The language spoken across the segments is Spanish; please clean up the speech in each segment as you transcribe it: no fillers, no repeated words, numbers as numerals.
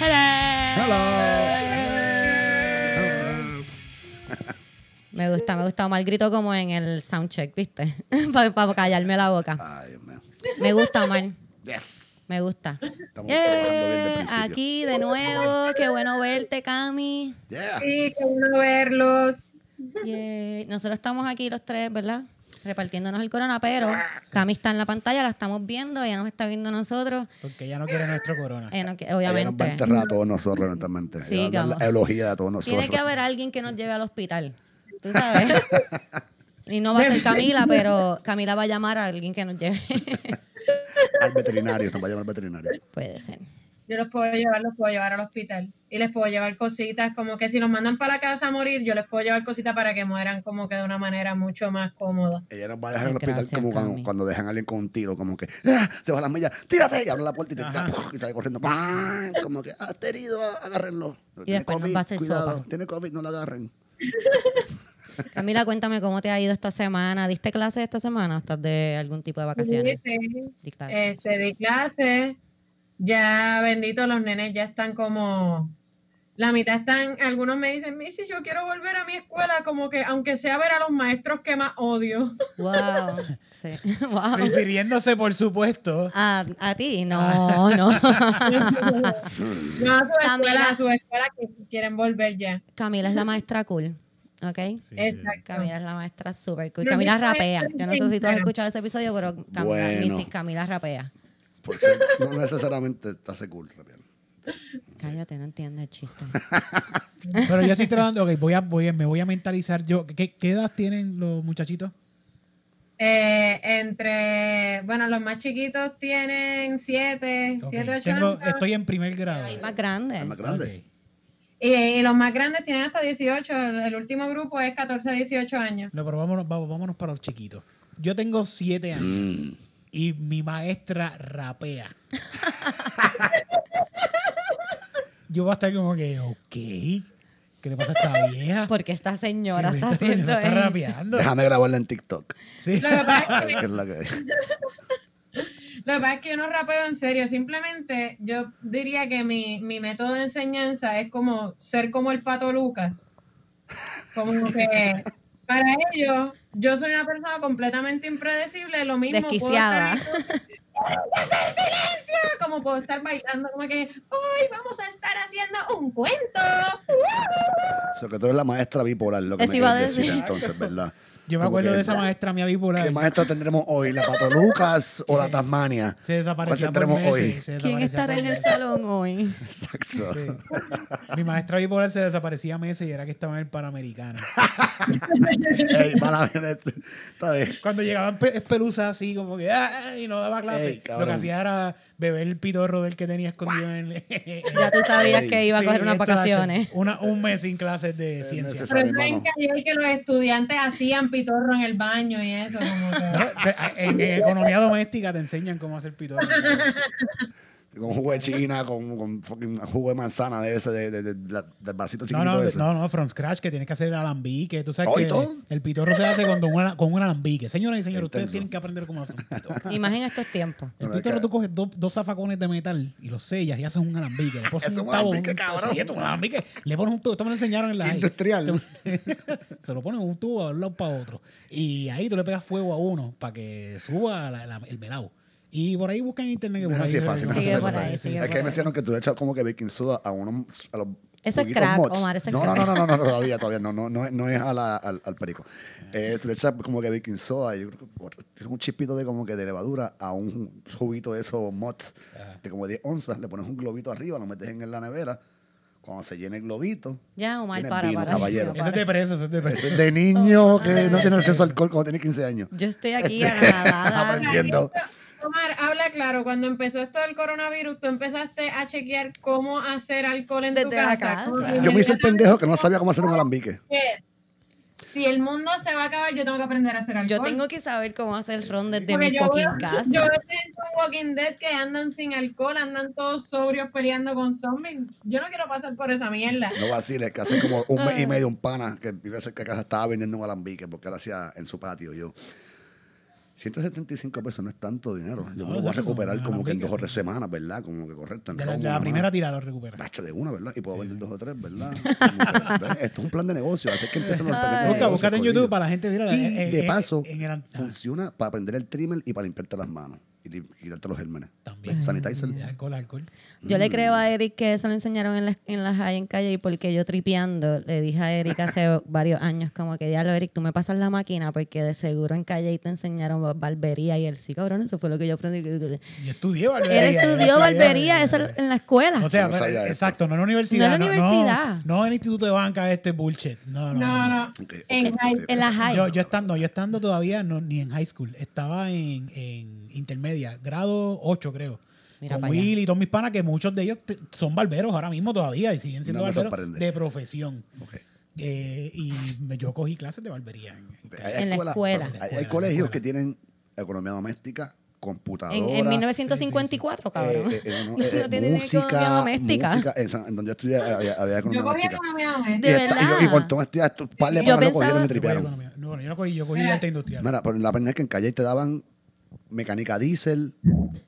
Hello. Me gusta Omar grito como en el soundcheck, ¿viste? Para callarme la boca. Ay, Dios mío. Me gusta, Omar. Yes. Me gusta. Estamos trabajando bien de principio. Aquí de nuevo. Qué bueno verte, Cami. Yeah. Sí, qué bueno verlos. Yeah. Nosotros estamos aquí los tres, ¿verdad? Repartiéndonos el corona, pero sí. Cami está en la pantalla, la estamos viendo, ella nos está viendo nosotros. Porque ella no quiere nuestro corona. Obviamente. Ella nos va a enterrar a todos nosotros, honestamente. Sí, ella va a dar la elogía a todos nosotros. Tiene que haber alguien que nos lleve al hospital, tú sabes. Y no va a ser Camila, pero Camila va a llamar a alguien que nos lleve. Al veterinario, nos va a llamar al veterinario. Puede ser. Yo los puedo llevar al hospital y les puedo llevar cositas, como que si los mandan para casa a morir, yo les puedo llevar cositas para que mueran como que de una manera mucho más cómoda. Ella nos va a dejar en el hospital como cuando dejan a alguien con un tiro, como que se va a las millas, tírate, y abre la puerta y te tira, y sale corriendo, como que has herido, agárrenlo. Y después nos va a hacer sopa. Tiene COVID, no lo agarren. Camila, cuéntame cómo te ha ido esta semana. ¿Diste clases esta semana o estás de algún tipo de vacaciones? Sí, di clases. Ya, bendito, los nenes ya están como... La mitad están... Algunos me dicen, Missy, yo quiero volver a mi escuela, como que aunque sea ver a los maestros que más odio. Wow. Sí. Wow. Refiriéndose, por supuesto. ¿A ti? No. No, a su escuela que quieren volver ya. Camila es la maestra cool. ¿Ok? Sí, exacto. Camila es la maestra super cool. Camila rapea. Yo no sé si tú has escuchado ese episodio, pero Camila rapea. Por ser, no necesariamente está seguro. Cállate, no entiendo el chiste. Pero yo estoy tratando, ok, me voy a mentalizar yo. ¿Qué edad tienen los muchachitos? Los más chiquitos tienen 7, 8 años. Estoy en primer grado. Hay más grandes. Okay. Y los más grandes tienen hasta 18, el último grupo es 14, 18 años. No, pero vámonos para los chiquitos. Yo tengo 7 años. Y mi maestra rapea. Yo voy a estar como que, ok, ¿qué le pasa a esta vieja? Porque esta señora está haciendo esto. Está rapeando. Déjame grabarla en TikTok. Sí. Lo que pasa es que yo no rapeo en serio. Simplemente yo diría que mi método de enseñanza es como ser como el Pato Lucas. Como que... Para ellos, yo soy una persona completamente impredecible, lo mismo. Desquiciada. Puedo estar silencio, como puedo estar bailando, como que hoy vamos a estar haciendo un cuento. O sea, que tú eres la maestra bipolar, lo que me iba a decir entonces, ¿verdad? Yo me acuerdo de esa maestra mía bipolar. ¿Qué maestra tendremos hoy? ¿La Pato Lucas o la Tasmania? Se desapareció. ¿Cuál tendremos hoy? ¿Quién estará en el salón hoy? Exacto. Sí. Mi maestra bipolar se desaparecía meses y era que estaba en el Panamericano. Ey, cuando llegaban espeluzas así, como que y no daba clase. Ey, lo que hacía era beber el pitorro del que tenía escondido en el... Ya tú sabías que iba a coger unas vacaciones. Un mes sin clases de ciencia. Pero ven que ayer que los estudiantes hacían pitorro en el baño y eso. Como que... en economía doméstica te enseñan cómo hacer pitorro. Con jugo de china, con jugo de manzana de ese, del vasito chiquito. No, from scratch, que tienes que hacer el alambique. Tú sabes que el pitorro se hace con un alambique. Señoras y señores, ustedes tienen que aprender cómo hacer un pitorro. Imaginen estos tiempos. El pitorro tú coges dos zafacones de metal y los sellas y haces un alambique. Le pones un alambique, cabrón. Sí, un alambique. Le pones un tubo. Esto me lo enseñaron en la industrial. Se lo pones un tubo de un lado para otro. Y ahí tú le pegas fuego a uno para que suba el melao. Y por ahí buscan en internet. Que así es fácil. Es que me decían que tú le echas como que baking soda a los... Eso es crack, mods. Omar, eso es crack. No, todavía. No es al perico. Tú le echas como que baking soda, yo creo que un chispito de como que de levadura a un juguito de esos mods de como 10 onzas. Le pones un globito arriba, lo metes en la nevera. Cuando se llena el globito... Ya, Omar, para, caballero. Eso es de preso, eso es de preso. Es de niño que no tiene acceso al alcohol cuando tiene 15 años. Yo estoy aquí aprendiendo... Omar, habla claro. Cuando empezó esto del coronavirus, tú empezaste a chequear cómo hacer alcohol en tu casa. Yo me hice el pendejo que no sabía cómo hacer un alambique. Si el mundo se va a acabar, yo tengo que aprender a hacer alcohol. Yo tengo que saber cómo hacer ron desde mi fucking casa. Yo tengo Walking Dead que andan sin alcohol, andan todos sobrios peleando con zombies. Yo no quiero pasar por esa mierda. No vaciles, que hace como un mes y medio un pana que vive cerca de casa estaba vendiendo un alambique porque él hacía en su patio. 175 pesos no es tanto dinero. Yo me lo voy a recuperar como que en 2 o 3 semanas, ¿verdad? Como que correcto. En de la primera tirada lo recupera. Bacho de una, ¿verdad? Y puedo vender 2 o 3, ¿verdad? Esto es un plan de negocio. Así que empiezan los pequeños negocios. Búscate en YouTube para la gente. Mira, y de paso, funciona para prender el trimmer y para limpiarte las manos. Y quitarte los gérmenes. También. Sanitizer. Alcohol. Yo le creo a Eric que se lo enseñaron en la high en calle, porque yo tripeando le dije a Eric hace varios años como que, diablo, Eric, tú me pasas la máquina porque de seguro en calle te enseñaron barbería. Y él, sí, cabrón, eso fue lo que yo aprendí. Yo estudié barbería. Él estudió barbería eso en la escuela. O sea, exacto, no en la universidad. No en la universidad. No en el instituto de banca este bullshit. No. Okay. En la high. Yo estando todavía no, ni en high school. Estaba en intermedio. Grado 8, creo. Mira, con Will allá. Y todos mis panas, que muchos de ellos son barberos ahora mismo todavía y siguen siendo barberos de profesión. Okay. Yo cogí clases de barbería. Hay colegios que tienen economía doméstica, computadora. En 1954, cabrón. Música. En donde yo estudié había economía doméstica. Yo cogí economía doméstica. Y por todo estudiar, estos par de panas lo cogieron y me tripearon. No, bueno, yo no cogí, yo cogí alta industrial. Mira, pero la pena es que en calle te daban mecánica diésel,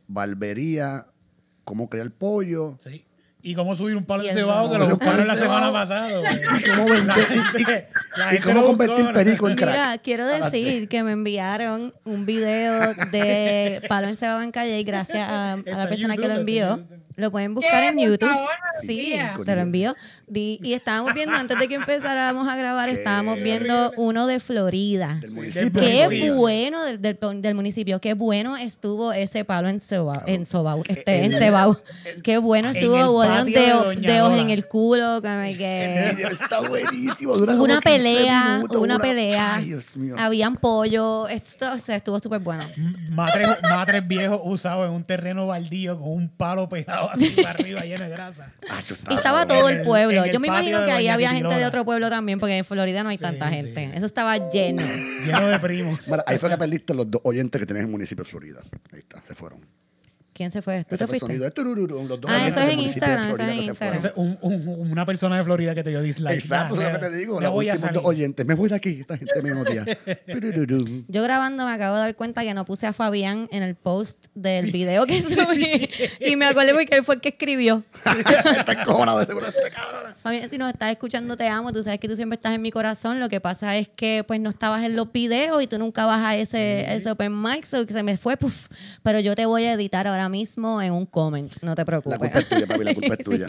barbería, cómo crear pollo. Sí. Y cómo subir un palo de cebado que lo buscaron la semana pasada. Y cómo convertir perico en crack. Mira, quiero decir que me enviaron un video de palo en cebado en calle y gracias a la persona que lo envió. Lo pueden buscar en YouTube. Sí, te lo envío. Y estábamos viendo, antes de que empezáramos a grabar, estábamos viendo uno de Florida. Del municipio. Qué bueno, del municipio. Qué bueno estuvo ese palo en cebado. Qué bueno estuvo. Deos en el culo. Que... El video está buenísimo. Una pelea. Ay, Dios mío. Habían pollo. Esto, o sea, estuvo súper bueno. Matres viejos usados en un terreno baldío con un palo pegado así para arriba lleno de grasa. Y estaba todo el pueblo. Yo me imagino que ahí había gente de otro pueblo también, porque en Florida no hay tanta gente. Eso estaba lleno. Lleno de primos. Bueno, ahí fue que perdiste los 2 oyentes que tenés en el municipio de Florida. Ahí está, se fueron. ¿Quién se fue? ¿Tú te fuiste? Eso es en Instagram. Eso es una persona de Florida que te dio dislike. Exacto, eso es lo que te digo. Los últimos 2 oyentes. Me voy de aquí. Esta gente me odia. Yo grabando me acabo de dar cuenta que no puse a Fabián en el post del video que subí. Y me acordé porque él fue el que escribió. Está encojonado de seguro este cabrón. Fabián, si nos estás escuchando, te amo. Tú sabes que tú siempre estás en mi corazón. Lo que pasa es que pues no estabas en los videos y tú nunca vas a ese open mic. So que se me fue. Puff. Pero yo te voy a editar ahora mismo en un comment, no te preocupes. La culpa es tuya, papi, la culpa es tuya.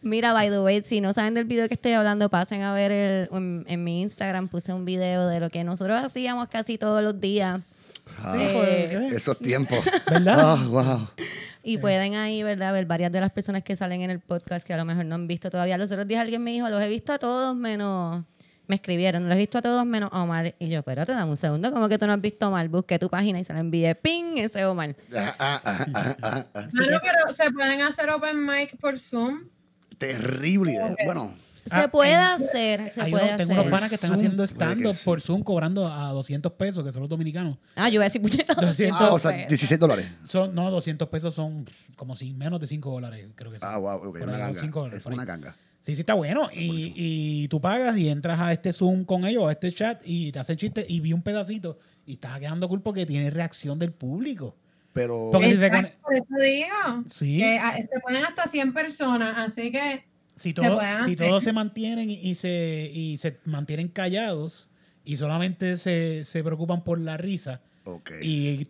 Mira, by the way, si no saben del video que estoy hablando, pasen a ver en mi Instagram, puse un video de lo que nosotros hacíamos casi todos los días. Esos tiempos. ¿Verdad? Oh, wow. Y pueden ahí, ¿verdad?, ver varias de las personas que salen en el podcast que a lo mejor no han visto todavía. Los otros días alguien me dijo, los he visto a todos menos... Me escribieron, los he visto a todos menos Omar. Y yo, espérate, dame un segundo, como que tú no has visto Omar. Busqué tu página y se la envié. ¡Ping! Ese Omar. Pero ¿se pueden hacer open mic por Zoom? Terrible idea. Okay. Bueno. Se puede hacer. Tengo unos panas que están haciendo stand-up por Zoom cobrando a $200, que son los dominicanos. Ah, yo voy a decir puñetas. O sea, $16. No, $200 son como menos de $5, creo que son. Ah, wow, ok. Es una ganga. Sí, está bueno. Y tú pagas y entras a este Zoom con ellos, a este chat, y te hacen chistes. Y vi un pedacito y estaba quedando cool porque tiene reacción del público. Pero... Exacto, por eso digo. Sí. Que se ponen hasta 100 personas, así que... Si todos se mantienen y se mantienen callados y solamente se preocupan por la risa, okay. Y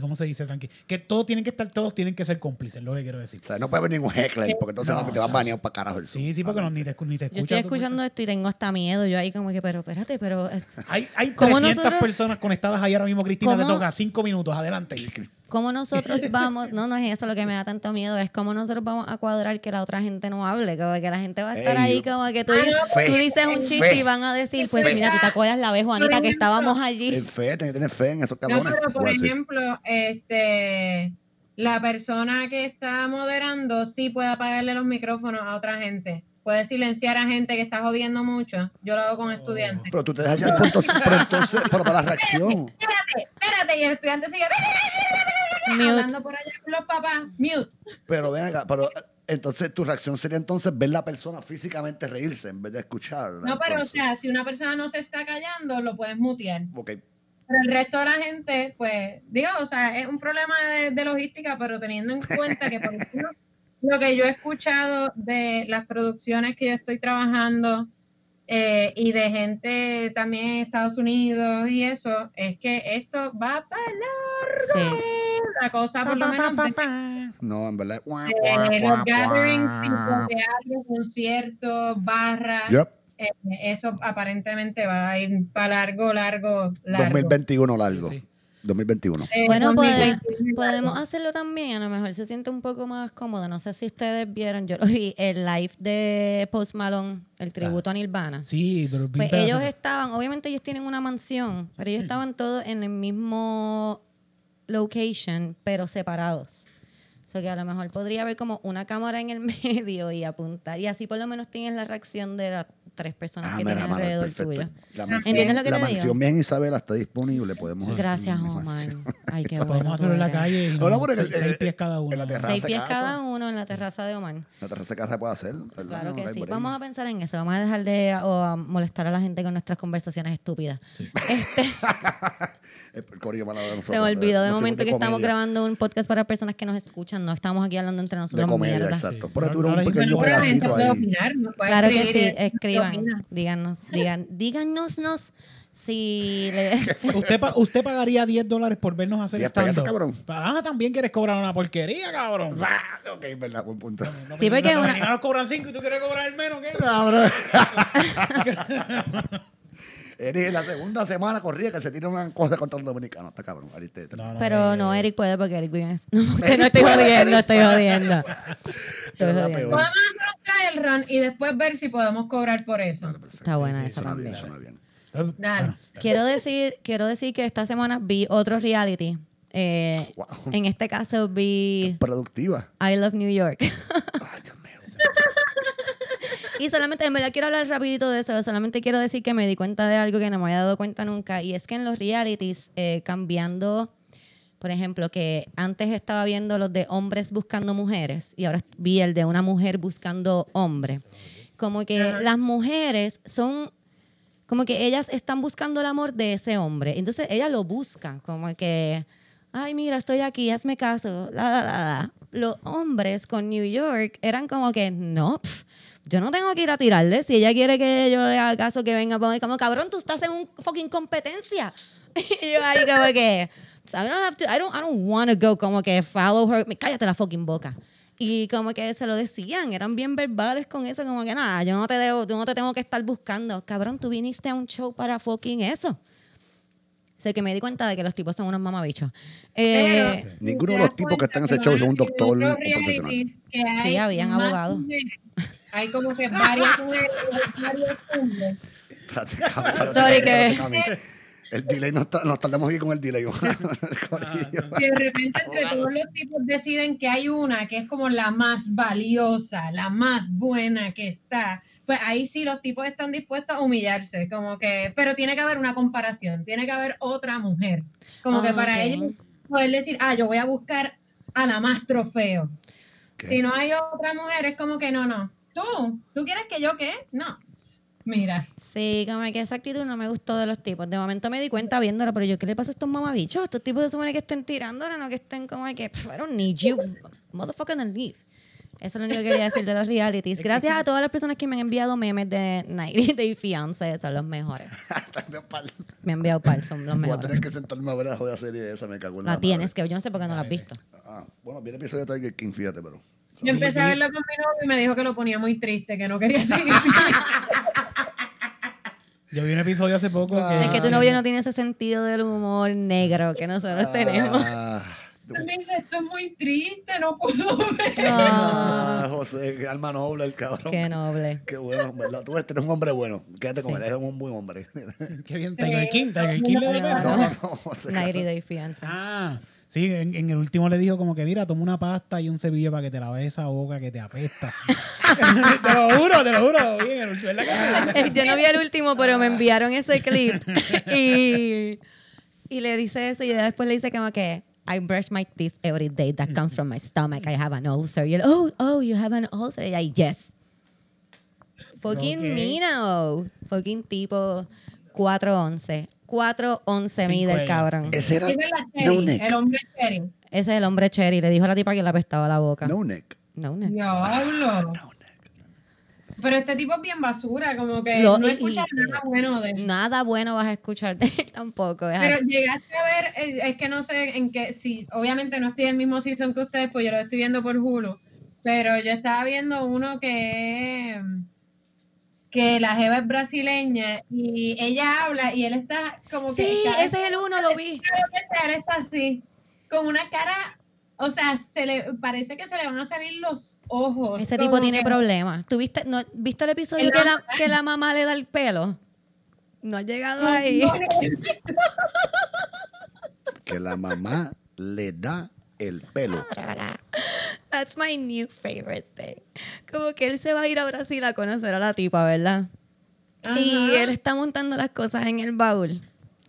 ¿cómo se dice? Que todos tienen que ser cómplices, lo que quiero decir. O sea, no puede haber ningún heckler, porque entonces te vas baneado para carajo el Zoom. Sí, porque ni te escuchan. Yo estoy escuchando esto y tengo hasta miedo. Yo ahí como que, pero espérate, pero... Hay 300 personas conectadas ahí ahora mismo, Cristina. ¿Cómo? Te toca 5 minutos, adelante. ¿Cómo nosotros vamos? No es eso lo que me da tanto miedo. Es cómo nosotros vamos a cuadrar que la otra gente no hable. Como que la gente va a estar ahí como que tú dices un chiste y van a decir, pues mira, tú te acuerdas la vez, Juanita, que estábamos allí. El fe, tienes que tener fe en esos cabrones. No, pero por ejemplo, la persona que está moderando sí puede apagarle los micrófonos a otra gente. Puede silenciar a gente que está jodiendo mucho. Yo lo hago con estudiantes. Pero tú te dejas ya el punto, pero para la reacción. Espérate, y el estudiante sigue... Mute. Hablando por allá con los papás. Mute. Pero ven acá, entonces tu reacción sería entonces ver la persona físicamente reírse en vez de escucharla. No, pero entonces, o sea, si una persona no se está callando, lo puedes mutear. Ok. Pero el resto de la gente, pues, digo, o sea, es un problema de logística, pero teniendo en cuenta que, por ejemplo, lo que yo he escuchado de las producciones que yo estoy trabajando y de gente también en Estados Unidos y eso, es que esto va para largo. Sí. La cosa, por lo menos... No, en verdad... los gatherings, teatros, conciertos, barras... Yep. Eso aparentemente va a ir para largo. 2021 largo. Sí. 2021. Bueno, 2021. Podemos hacerlo también. A lo mejor se siente un poco más cómodo. No sé si ustedes vieron, yo lo vi, el live de Post Malone, el tributo a Nirvana. Sí, pero... Pues ellos estaban, obviamente ellos tienen una mansión, pero ellos estaban todos en el mismo location, pero separados. O sea, que a lo mejor podría haber como una cámara en el medio y apuntar. Y así por lo menos tienes la reacción de las tres personas que tienen alrededor tuyo. ¿Entiendes lo que te digo? La mansión bien Isabela está disponible. Podemos Gracias, Omar. Ay, qué bueno. Podemos hacerlo en la calle. Y no, 6 pies cada uno. En la terraza 6 pies casa. Cada uno en la terraza de Omar. La terraza de casa puede hacerlo. Claro que sí. Vamos a pensar en eso. Vamos a dejar de molestar a la gente con nuestras conversaciones estúpidas. Sí. Se me olvidó de momento que estamos grabando un podcast para personas que nos escuchan. No estamos aquí hablando entre nosotros. De comedia, exacto. Por eso un pequeño pedacito ahí. Claro que sí. Escriban, díganos si... ¿Usted pagaría $10 por vernos hacer stand-up? Cabrón. Ah, también quieres cobrar una porquería, cabrón. Ok, verdad, buen punto. No, sí, porque una... Nos cobran 5 y tú quieres cobrar menos, ¿qué? Cabrón. Eric, la segunda semana corría que se tira una cosa contra el dominicano. Está cabrón. Pero no, Eric puede porque Eric vive... No, estoy jodiendo, estoy jodiendo. Podemos hacer un trial run y después ver si podemos cobrar por eso. Vale, está buena esa también. Bien. Dale. Quiero decir que esta semana vi otro reality. Wow. En este caso vi... Qué productiva. I Love New York. Ay, Dios mío. Y solamente, en verdad quiero hablar rapidito de eso, solamente quiero decir que me di cuenta de algo que no me había dado cuenta nunca, y es que en los realities, cambiando, por ejemplo, que antes estaba viendo los de hombres buscando mujeres, y ahora vi el de una mujer buscando hombre. Como que las mujeres son, como que ellas están buscando el amor de ese hombre, entonces ellas lo buscan, como que, ay, mira, estoy aquí, hazme caso, la. Los hombres con New York eran como que, no, yo no tengo que ir a tirarle. Si ella quiere que yo le haga caso, que venga para mí. Como, cabrón, tú estás en un fucking competencia. Y yo ahí como que... I don't want to go. Como que follow her. Cállate la fucking boca. Y como que se lo decían. Eran bien verbales con eso. Como que, nada, yo no te debo, tú no te tengo que estar buscando. Cabrón, tú viniste a un show para fucking eso. O sea, que me di cuenta de que los tipos son unos mamabichos. Pero, ninguno de los tipos que están en ese show es un doctor o profesional. Sí, habían abogados. Hay como que varias cumbres. Espérate, el delay, nos tardamos aquí con el delay. De repente entre todos los tipos deciden que hay una que es como la más valiosa, la más buena que está. Pues ahí sí los tipos están dispuestos a humillarse, como que, pero tiene que haber una comparación, tiene que haber otra mujer, como que para ellos poder decir, yo voy a buscar a la más trofeo. ¿Qué? Si no hay otra mujer, es como que no. ¿Tú quieres que yo qué? No. Mira. Sí, como que esa actitud no me gustó de los tipos. De momento me di cuenta viéndola, pero yo, ¿qué le pasa a estos mamabichos? Estos tipos se supone que estén tirándola, no que estén como que, I don't need you, motherfucker, and leave. Eso es lo único que quería decir de los realities. Gracias a todas las personas que me han enviado memes de 90 Day Fiancé, son los mejores. Me han enviado par, son los mejores. Voy a tener que sentarme a ver la joda serie de esa, me cago en la tienes, madre. Que yo no sé por qué no la has visto. Bueno, viene el episodio de Tiger King, fíjate, pero... Yo empecé a verla con mi novio y me dijo que lo ponía muy triste, que no quería seguir. Yo vi un episodio hace poco que... Es que tu novio no tiene ese sentido del humor negro que nosotros tenemos. Me dice, esto es muy triste, no puedo ver. José, qué alma noble el cabrón. Qué noble. Qué bueno, ¿verdad? Tú eres un hombre bueno. Quédate con él, eres un buen hombre. Qué bien, Tiger King le da. No, José. Nairi de fianza. Sí, en el último le dijo como que, mira, toma una pasta y un cepillo para que te laves esa boca que te apesta. Te lo juro. Bien, yo no vi el último, pero me enviaron ese clip. Y le dice eso y después le dice como que, I brush my teeth every day. That comes from my stomach. I have an ulcer. You're like, oh, you have an ulcer. I yes. Fucking Mino. Fucking tipo 411. 4'11" mide el cabrón. Ese era no neck. El hombre cherry. Ese es el hombre cherry. Le dijo a la tipa que le apestaba la boca. No neck. No neck. Diablo. No neck. Pero este tipo es bien basura, como que no escuchas nada bueno de él. Nada bueno vas a escuchar de él tampoco. Pero llegaste a ver, es que no sé en qué, si obviamente no estoy en el mismo season que ustedes, pues yo lo estoy viendo por Hulu, pero yo estaba viendo uno que la jeva es brasileña y ella habla y él está como que... Sí, ese es el uno, lo vi. Él está así, con una cara... O sea, se le parece que se le van a salir los ojos. Ese tipo tiene problemas. ¿Tú viste, no, ¿viste el episodio en que la mamá le da el pelo? No ha llegado ahí. No, que la mamá le da el pelo. That's my new favorite thing. Como que él se va a ir a Brasil a conocer a la tipa, ¿verdad? Ajá. Y él está montando las cosas en el baúl.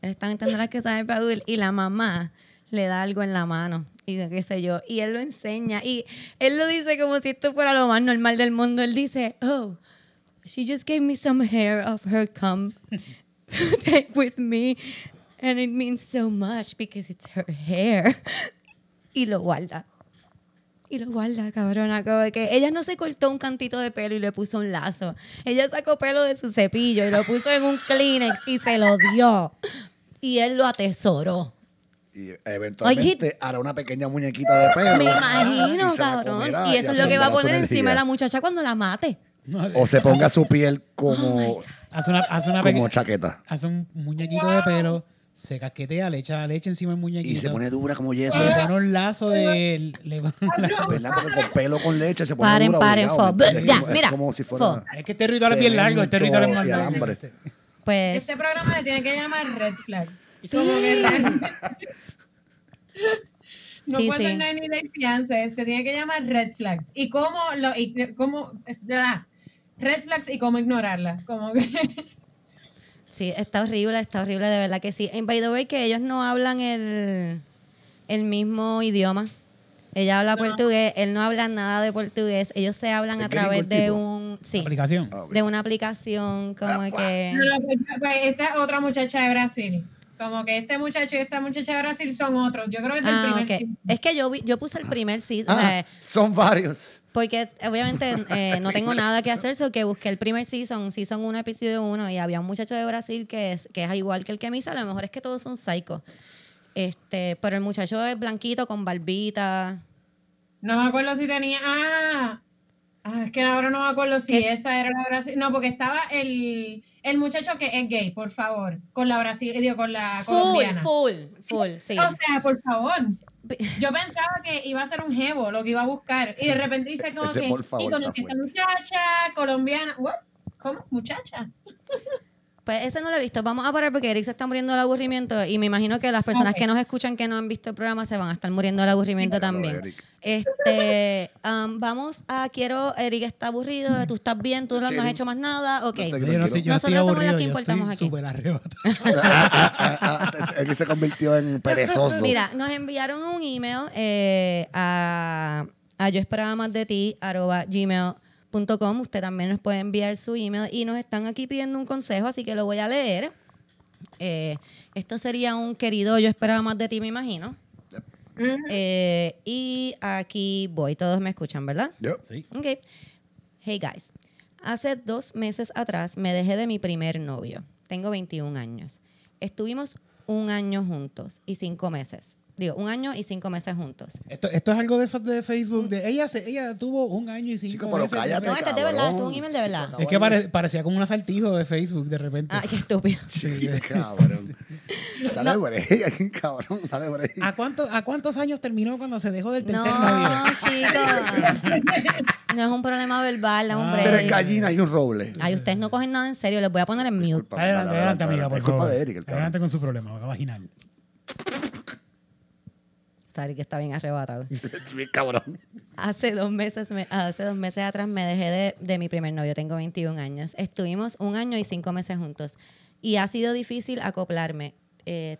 Él está montando las cosas en el baúl y la mamá le da algo en la mano. Y qué sé yo, y él lo enseña y él lo dice como si esto fuera lo más normal del mundo. Él dice, oh, she just gave me some hair of her comb to take with me and it means so much because it's her hair. Y lo guarda. Y lo guarda, cabrona, como que ella no se cortó un cantito de pelo y le puso un lazo. Ella sacó pelo de su cepillo y lo puso en un Kleenex y se lo dio. Y él lo atesoró. Y eventualmente hará una pequeña muñequita de pelo. Me imagino, cabrón. Y eso es lo que va a poner encima de la muchacha cuando la mate. O se ponga su piel como como chaqueta. Hace un muñequito de pelo, se casquetea, le echa leche encima del muñequito. Y se pone dura como yeso. Le pone un lazo de... ¿Verdad? Porque con pelo, con leche, se pone dura. Paren, ya, mira. Es que este ritual es bien largo. Este ritual es más largo. Pues... Este programa le tiene que llamar Red Flag. Sí. Como que no puede ser 90 Day Fiancé, se tiene que llamar Red Flags. Y cómo Red Flags y cómo ignorarla. Como que sí, está horrible, de verdad que sí. And by the way, que ellos no hablan el mismo idioma. Ella habla portugués, él no habla nada de portugués. Ellos se hablan a través de aplicación. De una aplicación como que... Esta es otra muchacha de Brasil. Como que este muchacho y esta muchacha de Brasil son otros. Yo creo que es del primer season. Es que yo puse el primer season. Son varios. Porque obviamente no tengo nada que hacer, solo que busqué el primer season, season 1, episodio 1, y había un muchacho de Brasil que es igual que el que me hizo. A lo mejor es que todos son psicos. Pero el muchacho es blanquito, con barbita. No me acuerdo si tenía... es que ahora no me acuerdo si esa era la Brasil. No, porque estaba el muchacho que es gay, por favor, con la colombiana. Full, sí. O sea, por favor. Yo pensaba que iba a ser un jevo lo que iba a buscar y de repente dice como que y con esta muchacha colombiana. What? ¿Cómo? Muchacha. Pues ese no lo he visto. Vamos a parar porque Eric se está muriendo del aburrimiento y me imagino que las personas que nos escuchan que no han visto el programa se van a estar muriendo del aburrimiento también. Eric está aburrido, tú estás bien, tú no has hecho más nada, okay. Nosotros somos los que importamos aquí. Eric se convirtió en perezoso. Mira, nos enviaron un email a yoesperabamásdeti@gmail.com. Usted también nos puede enviar su email y nos están aquí pidiendo un consejo, así que lo voy a leer. Esto sería un querido Yo Esperaba Más de Ti, me imagino. Yep. Y aquí voy. Todos me escuchan, ¿verdad? Yep. Sí. Okay. Hey guys, hace 2 meses atrás me dejé de mi primer novio. Tengo 21 años. Estuvimos 1 año juntos y 5 meses. 1 año y 5 meses juntos. Esto es algo de Facebook. Ella tuvo 1 año y 5 meses. Pero cállate, cabrón. De verdad, esto es un email de verdad. Es que parecía como un asaltijo de Facebook de repente. Qué estúpido. Sí, cabrón. Dale break, cabrón. Dale break. ¿A cuántos años terminó cuando se dejó del tercer novio? No, chicos. No es un problema verbal, hombre. 3 gallinas y un roble. Ay, ustedes no cogen nada en serio. Les voy a poner en mute. Adelante, amiga, por favor. Es culpa de Eric. Adelante con su problema vaginal. Que está bien arrebatado. Es bien cabrón. Hace 2 meses atrás me dejé de mi primer novio. Tengo 21 años. Estuvimos 1 año y 5 meses juntos. Y ha sido difícil acoplarme.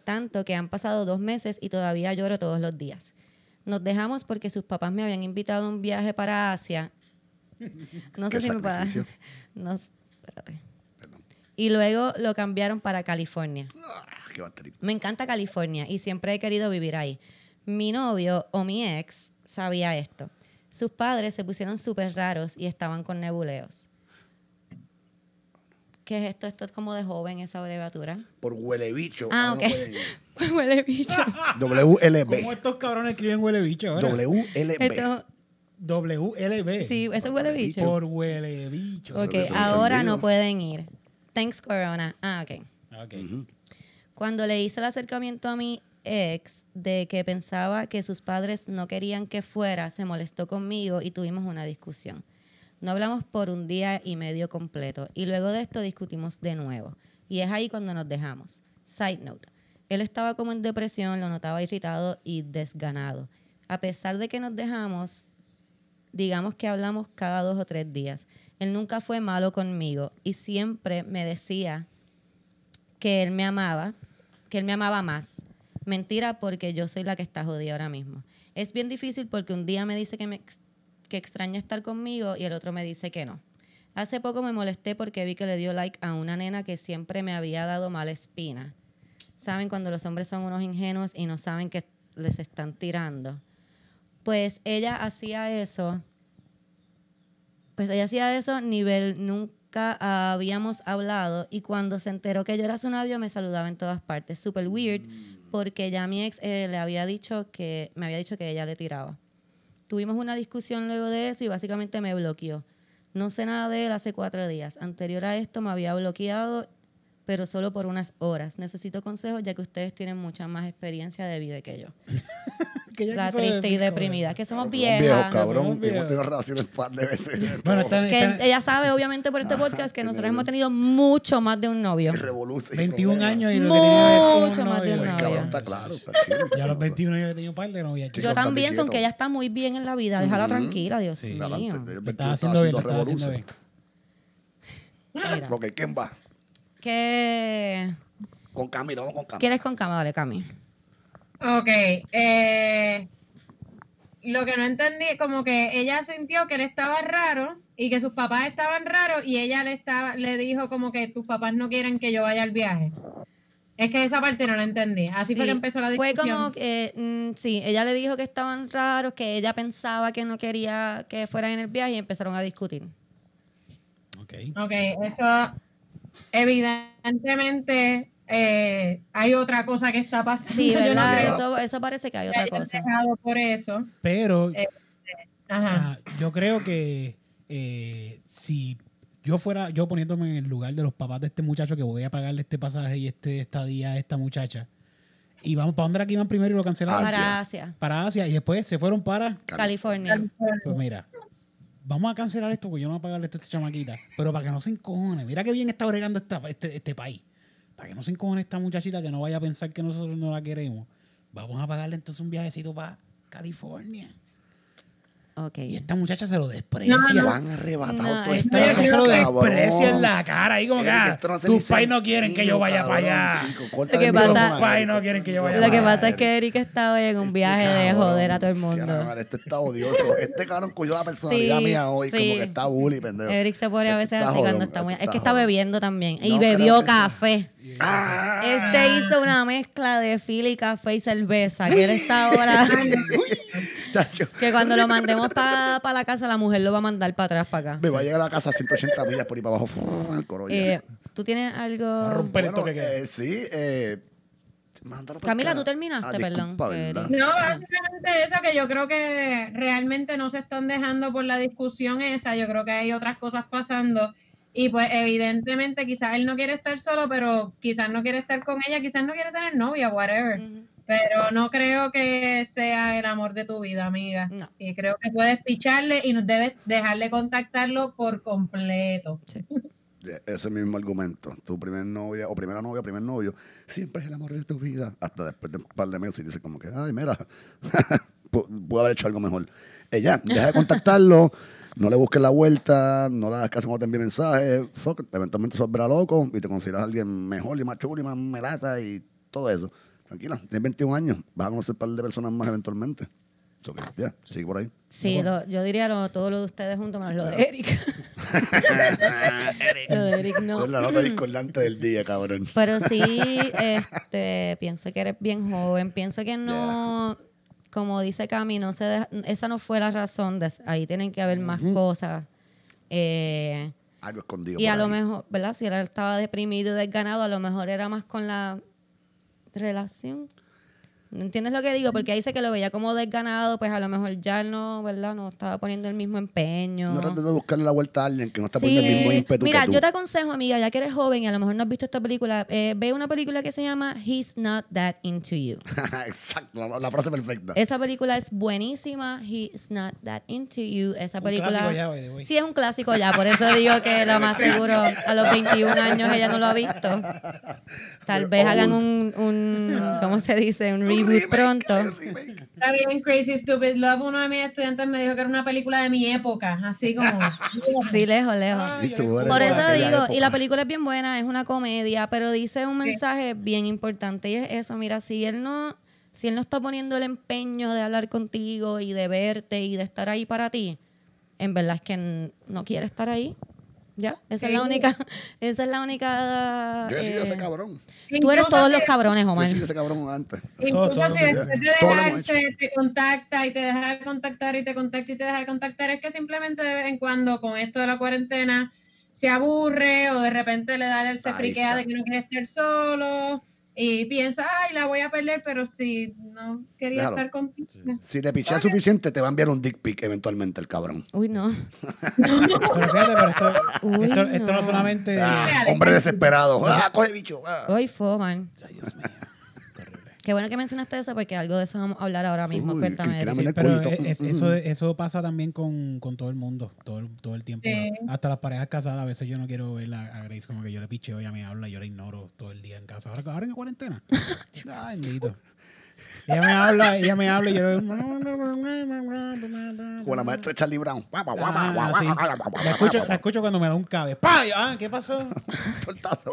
Tanto que han pasado 2 meses y todavía lloro todos los días. Nos dejamos porque sus papás me habían invitado a un viaje para Asia. No sé si me pagan. No, espérate. Perdón. Y luego lo cambiaron para California. qué bad trip. Me encanta California y siempre he querido vivir ahí. Mi novio o mi ex sabía esto. Sus padres se pusieron súper raros y estaban con nebuleos. ¿Qué es esto? Esto es como de joven, esa abreviatura. Por huele bicho. Ah, ok. Por huele bicho. WLB. ¿Cómo estos cabrones escriben huele bicho ahora? WLB. Esto... WLB. Sí, eso es huele bicho. Por huele bicho. Ok, ahora no pueden ir. Thanks, Corona. Ah, ok. Okay. Uh-huh. Cuando le hice el acercamiento a mi ex de que pensaba que sus padres no querían que fuera, se molestó conmigo y tuvimos una discusión. No hablamos por un día y medio completo y luego de esto discutimos de nuevo. Y es ahí cuando nos dejamos. Side note. Él estaba como en depresión, lo notaba irritado y desganado. A pesar de que nos dejamos, digamos que hablamos cada 2 o 3 días. Él nunca fue malo conmigo y siempre me decía que él me amaba más. Mentira, porque yo soy la que está jodida ahora mismo. Es bien difícil porque un día me dice que extraña estar conmigo y el otro me dice que no. Hace poco me molesté porque vi que le dio like a una nena que siempre me había dado mala espina. ¿Saben cuando los hombres son unos ingenuos y no saben que les están tirando? Pues ella hacía eso. Nivel nunca habíamos hablado y cuando se enteró que yo era su novio me saludaba en todas partes. Súper weird porque ya mi ex me había dicho que ella le tiraba. Tuvimos una discusión luego de eso y básicamente me bloqueó. No sé nada de él hace 4 días. Anterior a esto me había bloqueado, pero solo por unas horas. Necesito consejos ya que ustedes tienen mucha más experiencia de vida que yo. La triste y deprimida. Que somos viejas. Viejo, cabrón. Somos viejos. Hemos tenido relaciones un par de veces. Bueno, que ella sabe, obviamente, por este podcast, que nosotros hemos tenido mucho más de un novio. 21 años y mucho más de un novio. Cabrón, está claro. Está chido, ya a los 21 años he tenido un par de novias. Yo también, aunque ella está muy bien en la vida. Déjala tranquila, Dios mío. Está haciendo bien, está haciendo bien. Ok, ¿quién va? ¿Qué? Con Cami, vamos con Cami. ¿Quieres con Cami? Dale, Cami. Ok, lo que no entendí, como que ella sintió que él estaba raro y que sus papás estaban raros y ella le dijo como que tus papás no quieren que yo vaya al viaje. Es que esa parte no la entendí, así fue que empezó la discusión. Fue como que, ella le dijo que estaban raros, que ella pensaba que no quería que fueran en el viaje y empezaron a discutir. Ok, eso evidentemente... hay otra cosa que está pasando. Sí, ¿verdad? Eso parece que hay otra cosa. Por eso. Pero yo creo que si yo fuera, yo poniéndome en el lugar de los papás de este muchacho que voy a pagarle este pasaje y estadía a esta muchacha, y vamos, ¿para dónde era que iban primero y lo cancelaron? Para Asia. Y después se fueron para California. Pues mira, vamos a cancelar esto porque yo no voy a pagarle esto a esta chamaquita. Pero para que no se encojone, mira que bien está bregando este país. Para que no se encojone esta muchachita, que no vaya a pensar que nosotros no la queremos, vamos a pagarle entonces un viajecito para California. Okay. Y esta muchacha se lo desprecia. No. Van arrebatado todo esto. Se lo desprecia en la cara. Ahí como que tus pais no quieren que yo vaya para allá. Tus pais no quieren que yo vaya para allá. Lo que pasa es que Eric está hoy en un viaje de joder a todo el mundo. Este está odioso. Este cabrón cogió la personalidad mía hoy. Como que está bully, pendejo. Eric se pone a veces así cuando está muy... Es que está bebiendo también. Y bebió café. Este hizo una mezcla de fila y café y cerveza. Que él está ahora... Que cuando lo mandemos para la casa, la mujer lo va a mandar para atrás, para acá. Me va a llegar a la casa a 180 millas por ahí para abajo. ¿Tú tienes algo? Va a romper esto que queda. Sí. Camila, tú terminaste, perdón. No, básicamente eso, que yo creo que realmente no se están dejando por la discusión esa. Yo creo que hay otras cosas pasando. Y pues evidentemente quizás él no quiere estar solo, pero quizás no quiere estar con ella, quizás no quiere tener novia, whatever. Uh-huh. Pero no creo que sea el amor de tu vida, amiga. No. Y creo que puedes picharle y debes dejarle contactarlo por completo. Sí. Ese mismo argumento. Tu primer novia o primera novia, primer novio, siempre es el amor de tu vida. Hasta después de un par de meses y dices como que, ay, mira, puedo haber hecho algo mejor. Ella, deja de contactarlo, no le busques la vuelta, no le das caso cuando te envíe mensajes. Eventualmente se volverá loco y te conseguirás a alguien mejor y más chulo y más melaza y todo eso. Tranquila, tienes 21 años, vas a conocer un par de personas más eventualmente. So, ya, sigue por ahí. Sí, yo diría todo lo de ustedes juntos menos lo de Erika. Eric. No, Eric no. Es la nota discordante del día, cabrón. Pero sí, pienso que eres bien joven. Pienso que no, como dice Cami, no se deja, esa no fue la razón. Ahí tienen que haber más cosas. Algo escondido. Y a lo mejor, ¿verdad? Si él estaba deprimido y desganado, a lo mejor era más con la relación. ¿Entiendes lo que digo? Porque ahí dice que lo veía como desganado, pues a lo mejor ya no, ¿verdad? No estaba poniendo el mismo empeño. No trates de buscarle la vuelta a alguien que no está poniendo el mismo ímpetu. Mira, yo te aconsejo, amiga, ya que eres joven y a lo mejor no has visto esta película, ve una película que se llama He's Not That Into You. Exacto, la frase perfecta. Esa película es buenísima, He's Not That Into You. Esa película. Un clásico ya, güey. Sí, es un clásico ya, por eso digo que lo más seguro a los 21 años ella no lo ha visto. Tal vez hagan un ¿cómo se dice? Un reboot pronto. También Crazy Stupid Love, uno de mis estudiantes me dijo que era una película de mi época, así como... Sí, lejos. Ay, por eso digo, época. Y la película es bien buena, es una comedia, pero dice un mensaje bien importante y es eso, mira, si él no está poniendo el empeño de hablar contigo y de verte y de estar ahí para ti, en verdad es que no quiere estar ahí. Ya, esa es la única... Yo he sido ese cabrón. Tú eres todos los cabrones, Omar. Yo he sido ese cabrón antes. Incluso si después de dejarse te contacta y te deja de contactar y te contacta y te deja de contactar, es que simplemente de vez en cuando con esto de la cuarentena se aburre o de repente le da el se friquea de que no quiere estar solo y piensa, ay, la voy a perder, pero si no quería estar contigo. Sí. Si le pichas suficiente, te va a enviar un dick pic eventualmente el cabrón. Uy, no. Pero fíjate, pero esto no solamente... hombre desesperado. ¡Ah, coge bicho! ¡Ay, foman! Ay, Dios mío. Qué bueno que mencionaste eso, porque algo de eso vamos a hablar ahora mismo. Cuéntame. Sí, pero eso pasa también con todo el mundo, todo el tiempo. Sí. Hasta las parejas casadas, a veces yo no quiero verla a Grace, como que yo le picheo y a mí habla, yo la ignoro todo el día en casa. Ahora en cuarentena. Ay, bendito. Ella me habla y yo... Como la maestra Charlie Brown. La escucho cuando me da un cabe. ¿Qué pasó? Tortazo.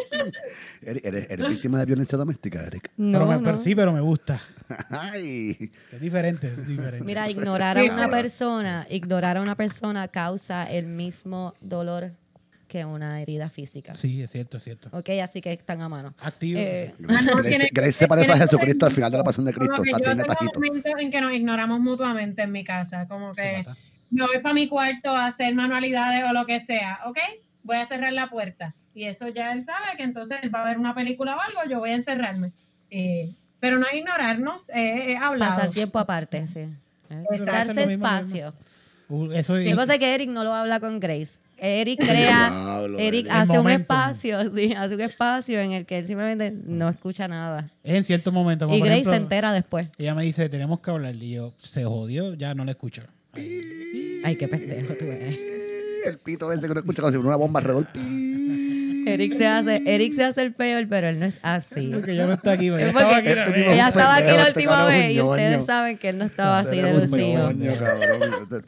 ¿Eres víctima de violencia doméstica, Eric? No, pero sí, pero me gusta. Ay. Es diferente. Mira, ignorar a una persona causa el mismo dolor que una herida física. Sí, es cierto. Ok, así que están a mano. Activo. Grace se parece a Jesucristo al final de la pasión de Cristo. Yo tengo momentos en que nos ignoramos mutuamente en mi casa. Como que yo voy para mi cuarto a hacer manualidades o lo que sea. Ok, voy a cerrar la puerta. Y eso ya él sabe que entonces él va a ver una película o algo, yo voy a encerrarme. Pero no ignorarnos, hablar. Pasar tiempo aparte, sí. Darse espacio. Eso sí, cosa que Eric no lo habla con Grace. Eric crea, Eric hace un espacio, en el que él simplemente no escucha nada. Es en cierto momento. Como y Grace, por ejemplo, se entera después. Ella me dice, tenemos que hablar. Y yo, se jodió, ya no la escucho. Ay, qué pendejo tú eres. El pito ese que no escucha, como si fuera una bomba alrededor. Eric se hace el peor, pero él no es así. Porque ya no está aquí. Ella estaba aquí la última vez y ustedes saben que él no estaba así delucido.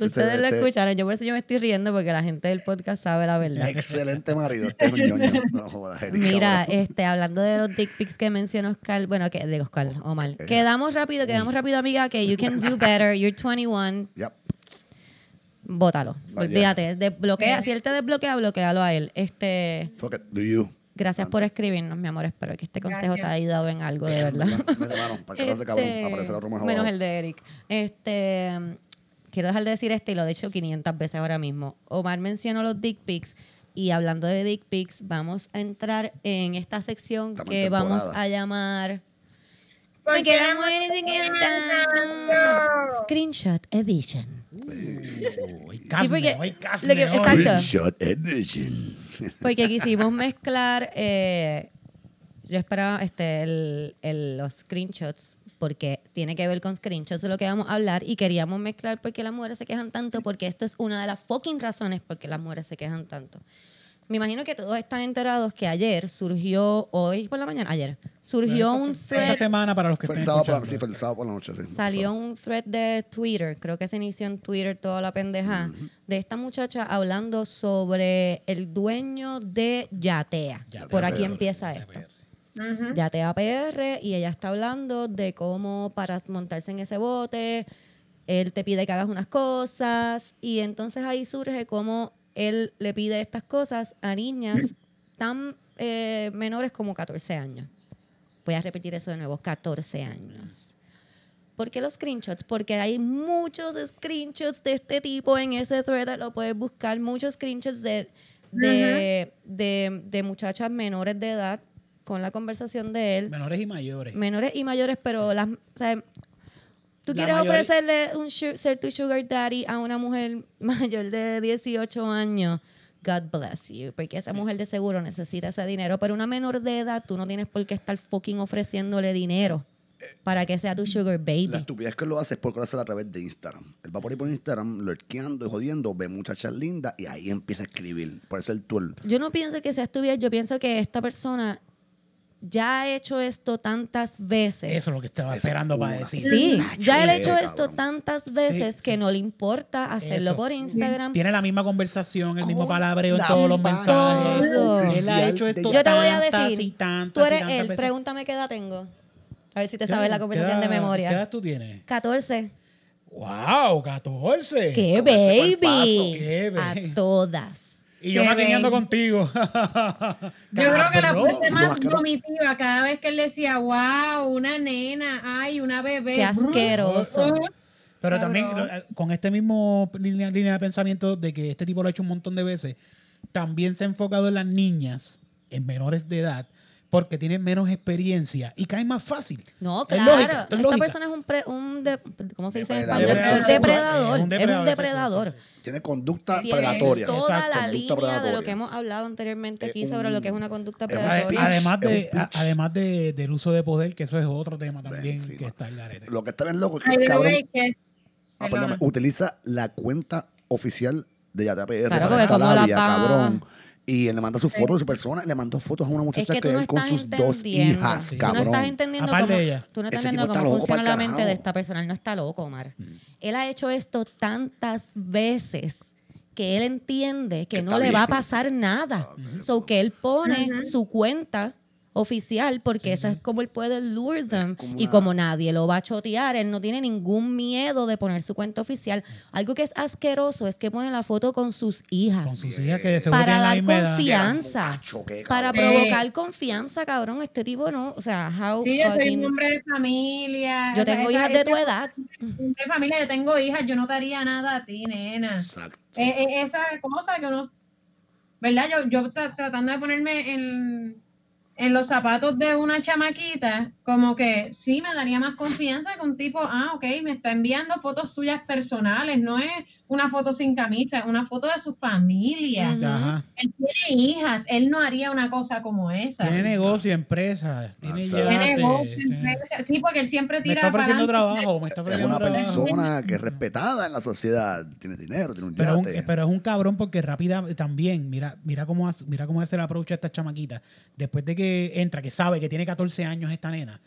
Ustedes lo escucharon. Yo por eso me estoy riendo, porque la gente del podcast sabe la verdad. Excelente marido. Este ñoño. No jodas, Eric. Mira, hablando de los dick pics que mencionó Oscar, bueno, que digo Oscar, Omar. Quedamos rápido, amiga, que you can do better. You're 21. Yep. Bótalo. Olvídate. Desbloquea. Si él te desbloquea, bloquealo a él. Gracias por escribirnos, mi amor. Espero que este consejo te haya ayudado en algo, de verdad. Menos el de Eric. Quiero dejar de decir y lo he dicho 500 veces ahora mismo. Omar mencionó los dick pics. Y hablando de dick pics, vamos a entrar en esta sección que vamos a llamar... Me quedan muy Screenshot Edition. Screenshot Edition. Porque quisimos mezclar. Yo esperaba los screenshots, porque tiene que ver con screenshots de lo que vamos a hablar, y queríamos mezclar porque las mujeres se quejan tanto, porque esto es una de las fucking razones porque las mujeres se quejan tanto. Me imagino que todos están enterados que hoy por la mañana surgió un thread. Esta semana, para los que estén escuchando. Sí, fue el sábado por la noche. Sí, salió un thread de Twitter, creo que se inició en Twitter toda la pendeja, de esta muchacha hablando sobre el dueño de Yatea. Por aquí empieza esto. Yatea PR, y ella está hablando de cómo para montarse en ese bote, él te pide que hagas unas cosas, y entonces ahí surge cómo él le pide estas cosas a niñas tan menores como 14 años. Voy a repetir eso de nuevo, 14 años. ¿Por qué los screenshots? Porque hay muchos screenshots de este tipo en ese thread, lo puedes buscar, muchos screenshots de muchachas menores de edad con la conversación de él. Menores y mayores. Menores y mayores, pero las... O sea, tú quieres ofrecerle un ser tu sugar daddy a una mujer mayor de 18 años, God bless you, porque esa mujer de seguro necesita ese dinero, pero una menor de edad tú no tienes por qué estar fucking ofreciéndole dinero para que sea tu sugar baby. La estupidez que lo hace es porque lo hace a través de Instagram. Él va por ahí por Instagram, lurkeando y jodiendo, ve muchachas lindas y ahí empieza a escribir. Por eso el tour. Yo no pienso que sea estupidez, yo pienso que esta persona... ya ha hecho esto tantas veces. Eso es lo que estaba esperando para decir. Sí, ya él ha hecho esto tantas veces que no le importa hacerlo por Instagram. Tiene la misma conversación, el mismo palabreo en todos los mensajes. Él ha hecho esto. Yo te voy a decir, tú eres él, pregúntame qué edad tengo. A ver si te sabes la conversación de memoria. ¿Qué edad tú tienes? 14. ¡Wow! 14. ¡Qué baby! A todas. Y yo maquineando contigo. Yo creo que la fuente más vomitiva cada vez que él decía, wow, una nena, ay, una bebé. Qué asqueroso. Pero también con este mismo línea de pensamiento de que este tipo lo ha hecho un montón de veces, también se ha enfocado en las niñas, en menores de edad, porque tienen menos experiencia y caen más fácil. No, claro. Esta persona es ¿cómo se dice en español? Es un depredador. Tiene conducta predatoria. Toda la línea predatoria de lo que hemos hablado anteriormente aquí sobre lo que es una conducta predatoria. Además del uso de poder, que eso es otro tema también que está en la arena. Lo que está bien loco es que el cabrón utiliza la cuenta oficial de Yatea PR. Claro, porque como la cabrón. Y él le manda sus fotos de su persona, le mandó fotos a una muchacha que él con sus dos hijas, cabrón. Tú no estás entendiendo cómo funciona la mente de esta persona. Él no está loco, Omar. Él ha hecho esto tantas veces que él entiende que no le va a pasar nada. So que él pone su cuenta oficial porque eso es como él puede lure them. Y como nadie lo va a chotear, él no tiene ningún miedo de poner su cuenta oficial. Algo que es asqueroso es que pone la foto con sus hijas. Con sus hijas que se para dar confianza. Para provocar confianza, cabrón. Este tipo no. O sea, sí, yo soy un hombre de familia. Yo tengo hijas de tu edad. De familia, yo tengo hijas. Yo no te haría nada a ti, nena. Exacto. Esa cosa, yo no. ¿Verdad? Yo tratando de ponerme en los zapatos de una chamaquita, como que sí me daría más confianza que un tipo, me está enviando fotos suyas personales, no es una foto sin camisa, es una foto de su familia. Ajá. Él tiene hijas, él no haría una cosa como esa. Tiene negocio, empresa. Tiene negocio, empresa. Sí, porque él siempre tira para adelante. Es una persona que es respetada en la sociedad, tiene dinero, tiene un yate. Pero es un cabrón porque rápida también, mira cómo hace el approach a esta chamaquita. Después de que entra, que sabe que tiene 14 años esta nena,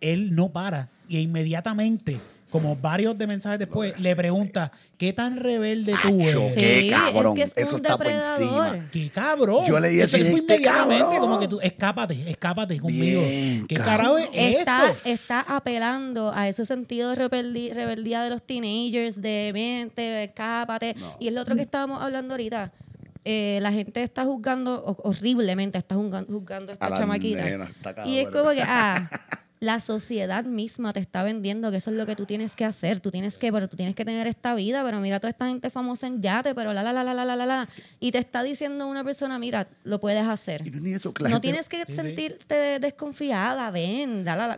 él no para y inmediatamente, como varios de mensajes después, le pregunta ¿qué tan rebelde tú eres? ¡Qué cabrón! Es que es eso está depredador. Por encima. ¡Qué cabrón! Yo leí eso inmediatamente, cabrón. Como que tú, escápate conmigo. Bien, ¿qué carajo es esto? Está apelando a ese sentido de rebeldía de los teenagers, de mente, escápate. No. Y es lo otro que estábamos hablando ahorita. La gente está juzgando horriblemente, está juzgando a esta chamaquita. Nena, y es como que la sociedad misma te está vendiendo que eso es lo que tú tienes que hacer, pero tú tienes que tener esta vida, pero mira toda esta gente famosa en yate, pero la. Y te está diciendo una persona, mira, lo puedes hacer. Y no es ni eso, no tienes que sentirte desconfiada,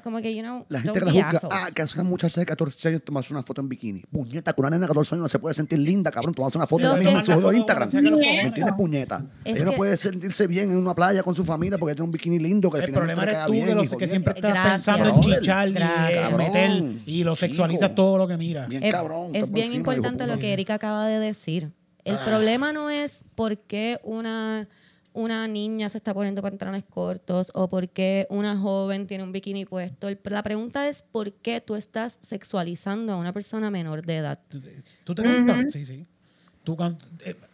como que, la gente que la juzga, que hace una muchacha de 14 años tomarse una foto en bikini. Puñeta, con una nena de 14 años no se puede sentir linda, cabrón, tomarse una foto también en su foto de Instagram. ¿Me entiendes, puñeta? Ella no puede sentirse bien en una playa con su familia porque tiene un bikini lindo que al final te cae bien. El problema eres tú, que siempre estás pensando en chichar y meter y lo sexualizas todo lo que mira. Bien, cabrón, es bien importante lo que Erika acaba de decir. El problema no es por qué una niña se está poniendo pantalones cortos o por qué una joven tiene un bikini puesto. La pregunta es por qué tú estás sexualizando a una persona menor de edad. Tú te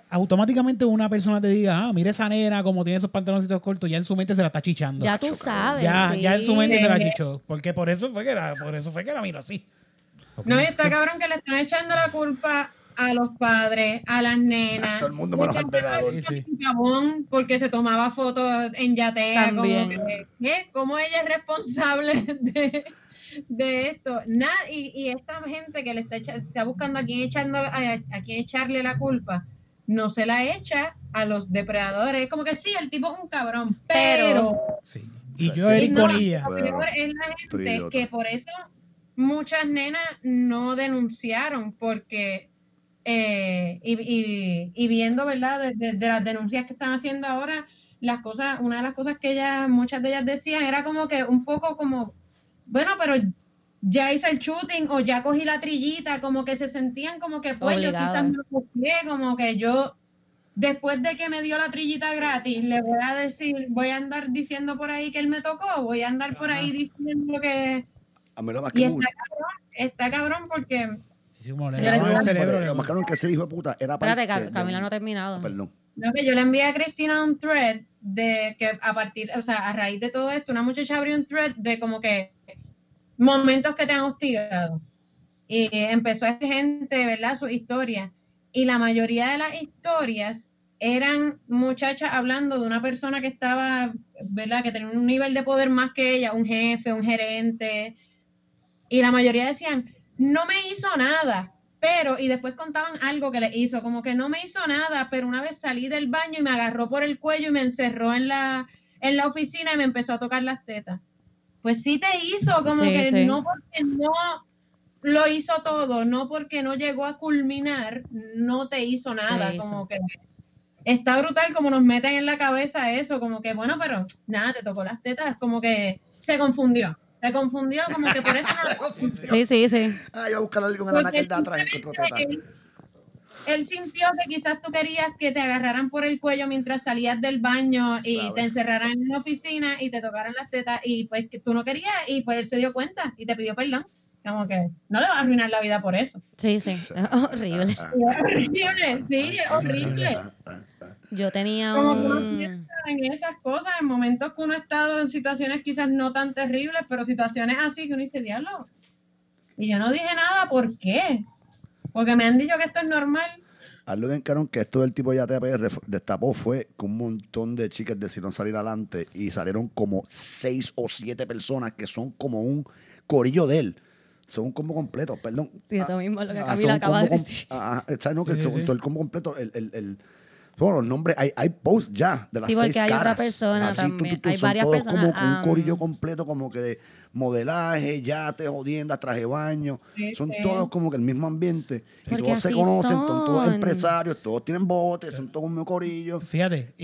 automáticamente una persona te diga, mira esa nena como tiene esos pantaloncitos cortos, ya en su mente se la está chichando. Ya tú sabes. Ya en su mente se la chichó. Porque por eso fue que la miró así. No, está cabrón que le están echando la culpa a los padres, a las nenas. A todo el mundo menos al velador. Porque se tomaba fotos en Yatea. También. Como que, ¿qué? ¿Cómo ella es responsable de eso? Y esta gente que le está buscando a quién echarle la culpa, no se la echa a los depredadores. Como que sí, el tipo es un cabrón, pero... Sí. Y yo Eric Bonilla. Lo peor es la gente que por eso... Muchas nenas no denunciaron porque, y viendo, ¿verdad? De las denuncias que están haciendo ahora, las cosas, una de las cosas que ellas, muchas de ellas decían era como que un poco como, bueno, pero ya hice el shooting o ya cogí la trillita, como que se sentían como que, pues obligado, yo quizás me lo cogí, como que yo, después de que me dio la trillita gratis, le voy a decir, voy a andar diciendo por ahí que él me tocó, voy a andar por ahí diciendo que... Y está cabrón porque... Sí, el cerebro, lo más cabrón que ese hijo de puta era para... Espérate, Camila no ha terminado. Perdón. No, que yo le envié a Cristina un thread de que a raíz de todo esto, una muchacha abrió un thread de como que momentos que te han hostigado. Y empezó a hacer gente, ¿verdad? Su historia. Y la mayoría de las historias eran muchachas hablando de una persona que estaba, ¿verdad? Que tenía un nivel de poder más que ella, un jefe, un gerente... Y la mayoría decían, no me hizo nada, pero, y después contaban algo que le hizo, como que no me hizo nada, pero una vez salí del baño y me agarró por el cuello y me encerró en la oficina y me empezó a tocar las tetas. Pues sí te hizo, como sí, que sí. No porque no lo hizo todo, no porque no llegó a culminar, no te hizo nada, como que... Está brutal como nos meten en la cabeza eso, como que, bueno, pero nada, te tocó las tetas, como que se confundió. Se confundió, como que por eso no... Sí. Ah, yo voy a buscar algo en la que él da atrás. Él sintió que quizás tú querías que te agarraran por el cuello mientras salías del baño y te encerraran en una oficina y te tocaran las tetas y pues que tú no querías y pues él se dio cuenta y te pidió perdón. Como que no le vas a arruinar la vida por eso. Sí. Horrible. Horrible. Yo tenía en esas cosas, en momentos que uno ha estado en situaciones quizás no tan terribles, pero situaciones así que uno dice, diablo. Y yo no dije nada, ¿por qué? Porque me han dicho que esto es normal. Algo bien, Caro, que esto del tipo de Yatea PR destapó fue que un montón de chicas decidieron salir adelante y salieron como 6 o 7 personas que son como un corillo de él. Son un combo completo, perdón. Sí, eso mismo es lo que Camila acaba de decir. Todo el combo completo, bueno, los nombres, hay posts ya de las 6 caras. Sí, porque hay otra persona así, también. Hay varias personas. Como un corillo completo, como que de modelaje, yates, jodiendas, traje de baño. Sí, son todos como que el mismo ambiente. Porque y todos se conocen, son todos empresarios, todos tienen botes, son todos un mismo corillo. Fíjate.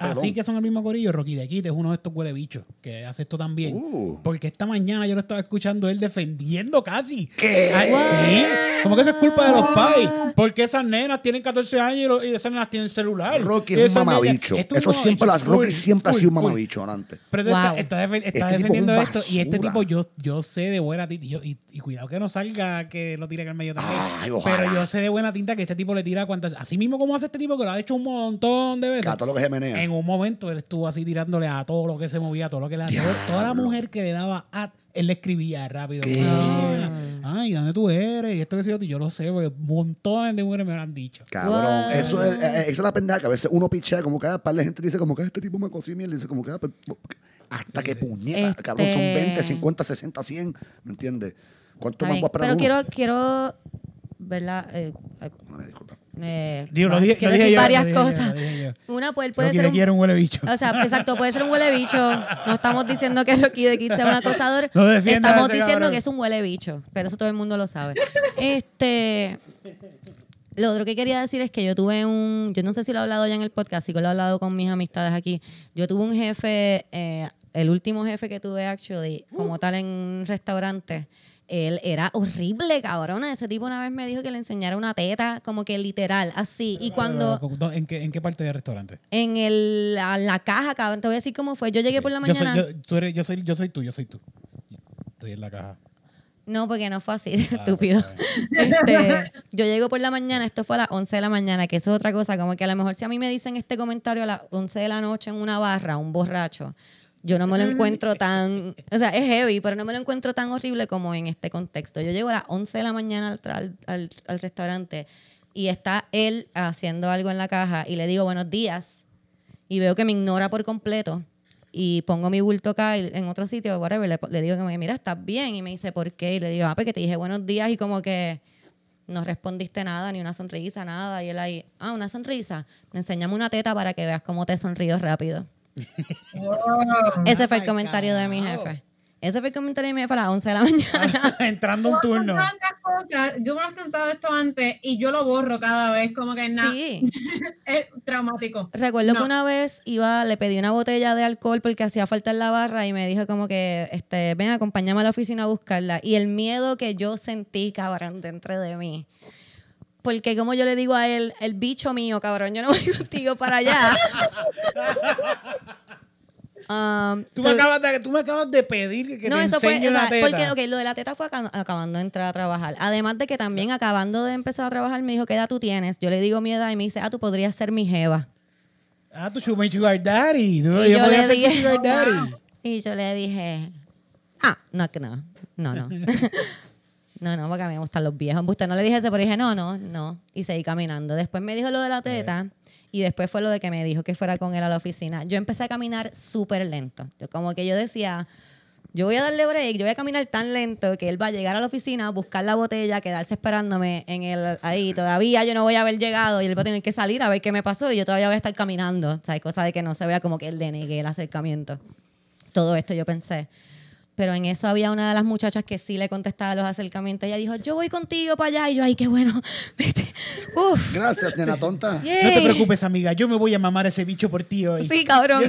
Así que son el mismo corillo. Rocky de Kite es uno de estos huelebichos que hace esto también. Porque esta mañana yo lo estaba escuchando él defendiendo casi. ¿Qué? Ay, sí. Como que eso es culpa de los pais. Porque esas nenas tienen 14 años y esas las tienen celular. Rocky es un mamabicho. Eso siempre, las Rocky siempre ha sido un mamabicho antes. Pero está defendiendo esto. Y este tipo, yo sé de buena tinta. Y cuidado que no salga que lo tire en el medio también. Ay, pero yo sé de buena tinta que este tipo le tira cuantas. Así mismo como hace este tipo, que lo ha hecho un montón de veces. A todo lo que se menea. En un momento él estuvo así tirándole a todo lo que se movía, a todo lo que le hacía. Toda la mujer que le daba ad, él le escribía rápido. Ay, ¿dónde tú eres? Y esto que sé yo lo sé, porque montones de mujeres me lo han dicho. Cabrón, eso es la pendeja que a veces uno pichea, como cada par de gente dice, como que este tipo me cosí miel, dice, como que hasta que puñeta, cabrón, son 20, 50, 60, 100, ¿me entiendes? ¿Cuánto más voy a esperar? Pero quiero, ¿verdad? No, disculpa. Quiero decir varias cosas. Una, pues él puede ser un huele bicho. O sea, exacto, puede ser un huele bicho. No estamos diciendo que Rocky de Kid sea un acosador. No estamos diciendo cabrón, que es un huele bicho. Pero eso todo el mundo lo sabe. Lo otro que quería decir es que yo tuve yo no sé si lo he hablado ya en el podcast, sí que lo he hablado con mis amistades aquí. Yo tuve un jefe, el último jefe que tuve, actually, como tal en un restaurante. Él era horrible, cabrona. Ese tipo una vez me dijo que le enseñara una teta, como que literal, así. Pero, y cuando... ¿En qué parte del restaurante? En la caja, cabrón. Te voy a decir cómo fue. Yo llegué por la mañana. Yo soy tú. Estoy en la caja. No, porque no fue así, estúpido. Yo llego por la mañana, esto fue a las 11 de la mañana, que eso es otra cosa, como que a lo mejor si a mí me dicen este comentario a las 11 de la noche en una barra, un borracho, yo no me lo encuentro tan... O sea, es heavy, pero no me lo encuentro tan horrible como en este contexto. Yo llego a las 11 de la mañana al restaurante y está él haciendo algo en la caja y le digo buenos días y veo que me ignora por completo y pongo mi bulto acá en otro sitio, whatever, le digo que mira, estás bien, y me dice ¿por qué? Y le digo, porque te dije buenos días y como que no respondiste nada, ni una sonrisa, nada. Y él ahí, una sonrisa, me enséñame una teta para que veas cómo te sonrío rápido. Oh, ese fue el comentario de mi jefe. Ese fue el comentario de mi jefe a las 11 de la mañana. Entrando un turno. Cosas, yo me has contado esto antes y yo lo borro cada vez, como que nada. Sí. Es traumático. Recuerdo que una vez le pedí una botella de alcohol porque hacía falta en la barra y me dijo como que, ven, acompáñame a la oficina a buscarla. Y el miedo que yo sentí, cabrón, dentro de mí. Porque como yo le digo a él, el bicho mío, cabrón, yo no voy contigo para allá. Tú me acabas de pedir que te enseñe la teta. Porque lo de la teta fue acabando de entrar a trabajar. Además de que también acabando de empezar a trabajar, me dijo, ¿qué edad tú tienes? Yo le digo mi edad y me dice, tú podrías ser mi jeva. Tú sugar daddy. Yo podría ser tu sugar daddy. Y yo le dije, no. No, porque a mí me gustan los viejos. Usted no le dije eso, pero dije, no. Y seguí caminando. Después me dijo lo de la teta y después fue lo de que me dijo que fuera con él a la oficina. Yo empecé a caminar súper lento. Yo decía, yo voy a darle break, yo voy a caminar tan lento que él va a llegar a la oficina, buscar la botella, quedarse esperándome ahí. Todavía yo no voy a haber llegado y él va a tener que salir a ver qué me pasó y yo todavía voy a estar caminando. O sea, hay cosa de que no se vea como que él denegue el acercamiento. Todo esto yo pensé. Pero en eso había una de las muchachas que sí le contestaba los acercamientos. Ella dijo, yo voy contigo para allá. Y yo, ay, qué bueno. Uf. Gracias, nena tonta. Yay. No te preocupes, amiga. Yo me voy a mamar ese bicho por ti hoy. Sí, cabrón.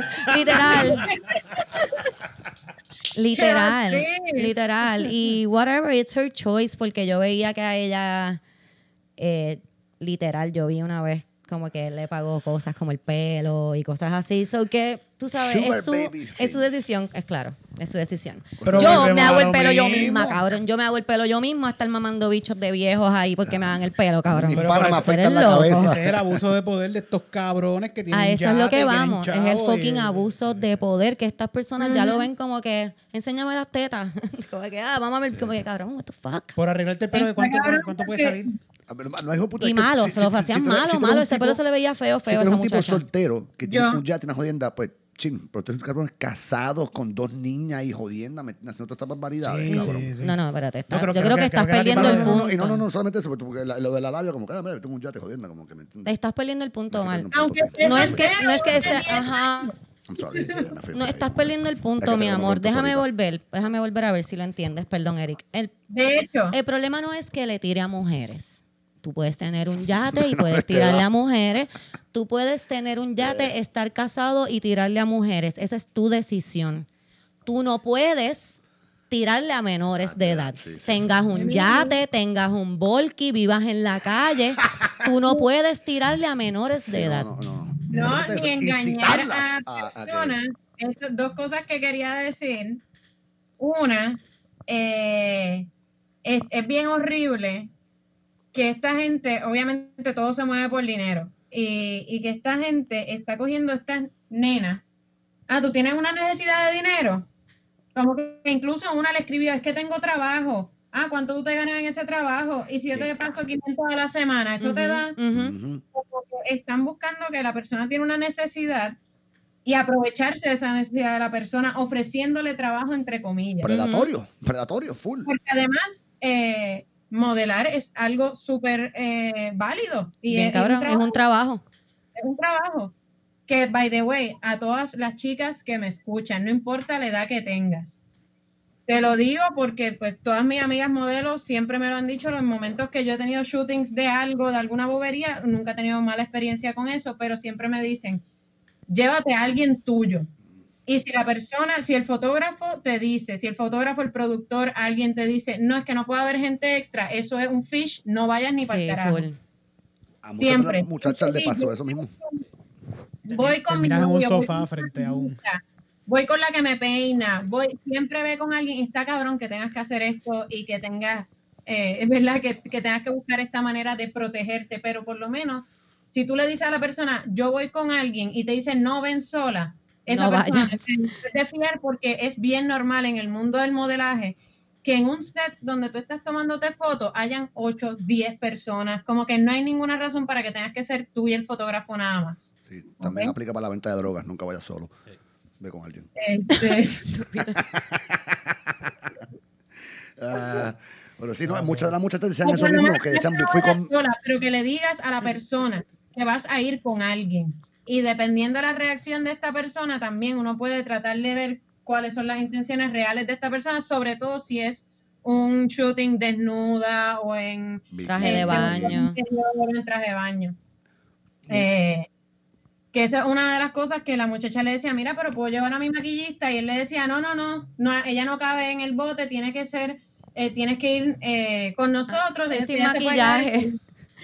Literal. Y whatever, it's her choice. Porque yo veía que a ella, yo vi una vez como que él le pagó cosas como el pelo y cosas así. So que, tú sabes, es su decisión. Es claro, es su decisión. Pero yo me hago el pelo yo misma, cabrón. Yo me hago el pelo yo misma, estar mamando bichos de viejos ahí porque me dan el pelo, cabrón. Pero para me afecta en la cabeza. Ese es el abuso de poder de estos cabrones que tienen. A eso es lo que vamos. Es el fucking abuso de poder que estas personas ya lo ven como que, enséñame las tetas. Como que, mamá, como que, cabrón, what the fuck. Por arreglarte el pelo, ¿de cuánto puede salir? No hay puta, y malo, se lo hacían malo. Ese pelo se le veía feo. Si eres un tipo soltero que tiene un yate, una jodienda, pues ching, pero tú eres un cabrón casado con dos niñas y jodienda, haciendo todas estas barbaridades, cabrón. Sí. No, espérate. Yo creo que estás perdiendo el punto. No, solamente eso, porque lo de la labia, como que, mira, tengo un yate jodienda, como que me entiendes. Estás perdiendo el punto mal. No es que sea, ajá. No, estás perdiendo el punto, mi amor. Déjame volver a ver si lo entiendes. Perdón, Eric. De hecho, el problema no es que le tire a mujeres. Tú puedes tener un yate y puedes tirarle a mujeres. Tú puedes tener un yate, estar casado y tirarle a mujeres. Esa es tu decisión. Tú no puedes tirarle a menores de edad. Sí, tengas un yate, tengas un volky, vivas en la calle. Tú no puedes tirarle a menores de edad. No, ni engañar a personas. Dos cosas que quería decir. Una, es bien horrible que esta gente, obviamente todo se mueve por dinero, y que esta gente está cogiendo estas nenas. Tú tienes una necesidad de dinero. Como que incluso una le escribió, es que tengo trabajo. ¿Cuánto tú te ganas en ese trabajo? Y si yo te paso 500 a la semana, ¿eso te da? Están buscando que la persona tiene una necesidad y aprovecharse de esa necesidad de la persona ofreciéndole trabajo, entre comillas. Predatorio, full. Porque además, modelar es algo súper válido. Y bien, cabrón, es un trabajo. Es un trabajo. Que, by the way, a todas las chicas que me escuchan, no importa la edad que tengas. Te lo digo porque pues todas mis amigas modelos siempre me lo han dicho. Los momentos que yo he tenido shootings de algo, de alguna bobería, nunca he tenido mala experiencia con eso, pero siempre me dicen, llévate a alguien tuyo. Y si la persona, si el fotógrafo te dice, si el fotógrafo, el productor, alguien te dice, no, es que no puede haber gente extra, eso es un fish, no vayas ni para el carajo. A muchachas le pasó eso mismo. Voy con mi novio, voy con la que me peina, siempre ve con alguien, y está cabrón que tengas que hacer esto y que tengas, es verdad que tengas que buscar esta manera de protegerte, pero por lo menos, si tú le dices a la persona, yo voy con alguien y te dice, no, ven sola, esa no persona te fiar, porque es bien normal en el mundo del modelaje que en un set donde tú estás tomándote fotos hayan 8, 10 personas. Como que no hay ninguna razón para que tengas que ser tú y el fotógrafo nada más. Sí, también ¿okay? Aplica para la venta de drogas. Nunca vayas solo. Sí. Ve con alguien. Pero sí, no, muchas de las muchachas decían eso mismo. Que decían, fui con... sola, pero que le digas a la persona que vas a ir con alguien. Y dependiendo de la reacción de esta persona, también uno puede tratar de ver cuáles son las intenciones reales de esta persona, sobre todo si es un shooting desnuda o en traje de baño. En traje de baño. Que esa es una de las cosas que la muchacha le decía, mira, pero puedo llevar a mi maquillista, y él le decía, no, ella no cabe en el bote, tiene que ser, tienes que ir con nosotros. Es sin maquillaje.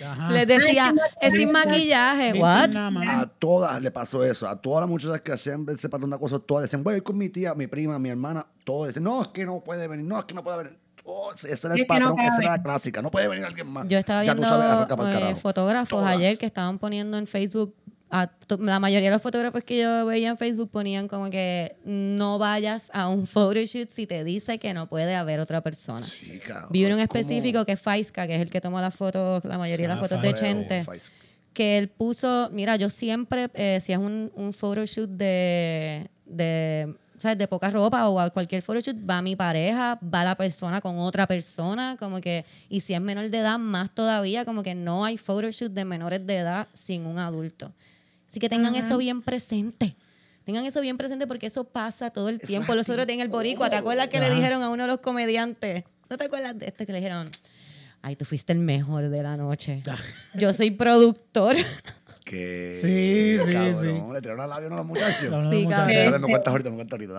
Ajá. Les decía, es sin maquillaje. What? A todas le pasó eso. A todas las muchachas que hacían ese patrón de acoso, todas decían, voy a ir con mi tía, mi prima, mi hermana. Todas decían, no, es que no puede venir, Oh, ese era el patrón, esa era la clásica. No puede venir alguien más. Yo estaba viendo fotógrafos todas. Ayer que estaban poniendo en Facebook, la mayoría de los fotógrafos que yo veía en Facebook ponían como que no vayas a un photoshoot si te dice que no puede haber otra persona. Sí, cabrón, vi uno en específico que es Faisca, que es el que toma las fotos, la mayoría de las fotos de Chente, que él puso, mira, yo siempre, si es un photoshoot de ¿sabes? De poca ropa o a cualquier photoshoot, va mi pareja, va la persona con otra persona, como que, y si es menor de edad, más todavía, como que no hay photoshoot de menores de edad sin un adulto. Así que tengan eso bien presente. Tengan eso bien presente porque eso pasa todo el tiempo. Los otros tienen el boricua. ¿Te acuerdas que le dijeron a uno de los comediantes? ¿No te acuerdas de esto? Que le dijeron, ay, tú fuiste el mejor de la noche. Yo soy productor. ¿Qué? Sí, cabrón. Le tiraron al labio a los muchachos. Sí, cabrón. Me cuentas ahorita,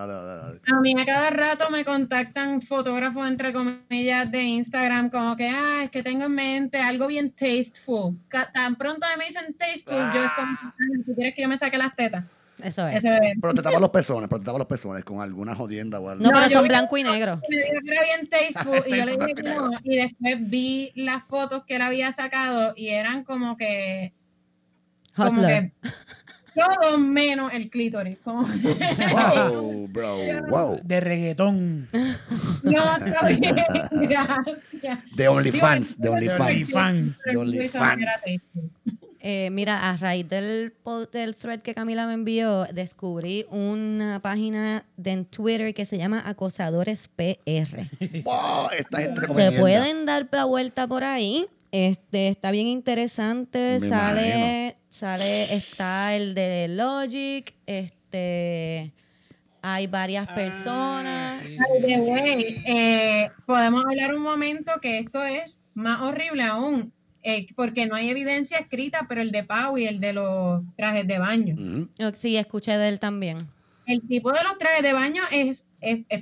Dale. A mí a cada rato me contactan fotógrafos, entre comillas, de Instagram, como que, es que tengo en mente algo bien tasteful. Tan pronto me dicen tasteful, yo es como, ¿tú quieres que yo me saque las tetas? Eso es. Pero te tapan los pezones, con alguna jodienda o algo. No, pero son blanco y negro. Me dijo que era bien tasteful y yo le dije que no. Y después vi las fotos que él había sacado y eran como que... Hustler. Todo menos el clítoris. Wow, bro. Wow. De reggaetón. No, de OnlyFans. Mira, a raíz del thread que Camila me envió, descubrí una página en Twitter que se llama Acosadores PR. Wow, esta gente recomienda. Se pueden dar la vuelta por ahí. Está bien interesante. Sale, está el de Logic, hay varias personas. Sí. By the way, podemos hablar un momento que esto es más horrible aún, porque no hay evidencia escrita, pero el de Pau y el de los trajes de baño. Uh-huh. Sí, escuché de él también. El tipo de los trajes de baño es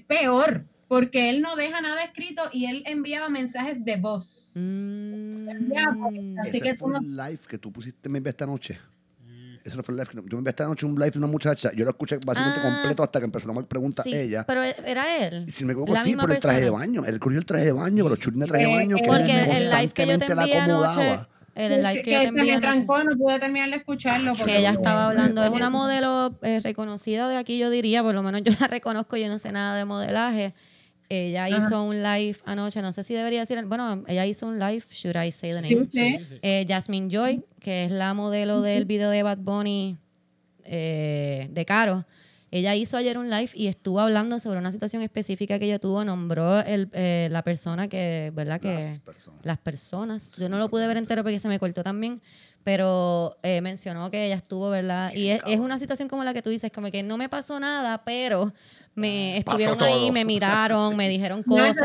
peor. Porque él no deja nada escrito y él enviaba mensajes de voz. Así ese fue un live que tú pusiste, me envié esta noche. Ese fue el live. Yo me envié esta noche un live de una muchacha. Yo lo escuché básicamente completo hasta que empezó a hacer preguntas ella. Pero era él. Si me equivoco, sí, por el traje de baño. Él corrió el traje de baño, pero churri de traje de baño. Porque el live que yo te envié anoche... El live que yo te envié trancó, no pude terminar de escucharlo. Porque ella estaba hablando. Es una modelo reconocida de aquí, yo diría. Por lo menos yo la reconozco. Yo no sé nada de modelaje. Ella hizo un live anoche, no sé si debería decir, bueno, ella hizo un live, should I say the name? Sí. Jasmine Joy, que es la modelo del video de Bad Bunny de Caro. Ella hizo ayer un live y estuvo hablando sobre una situación específica que ella tuvo, nombró la persona que, ¿verdad? Las personas. Yo no lo pude ver entero porque se me cortó también, pero mencionó que ella estuvo, ¿verdad? Y es una situación como la que tú dices, como que no me pasó nada, pero... me estuvieron ahí, me miraron, me dijeron cosas.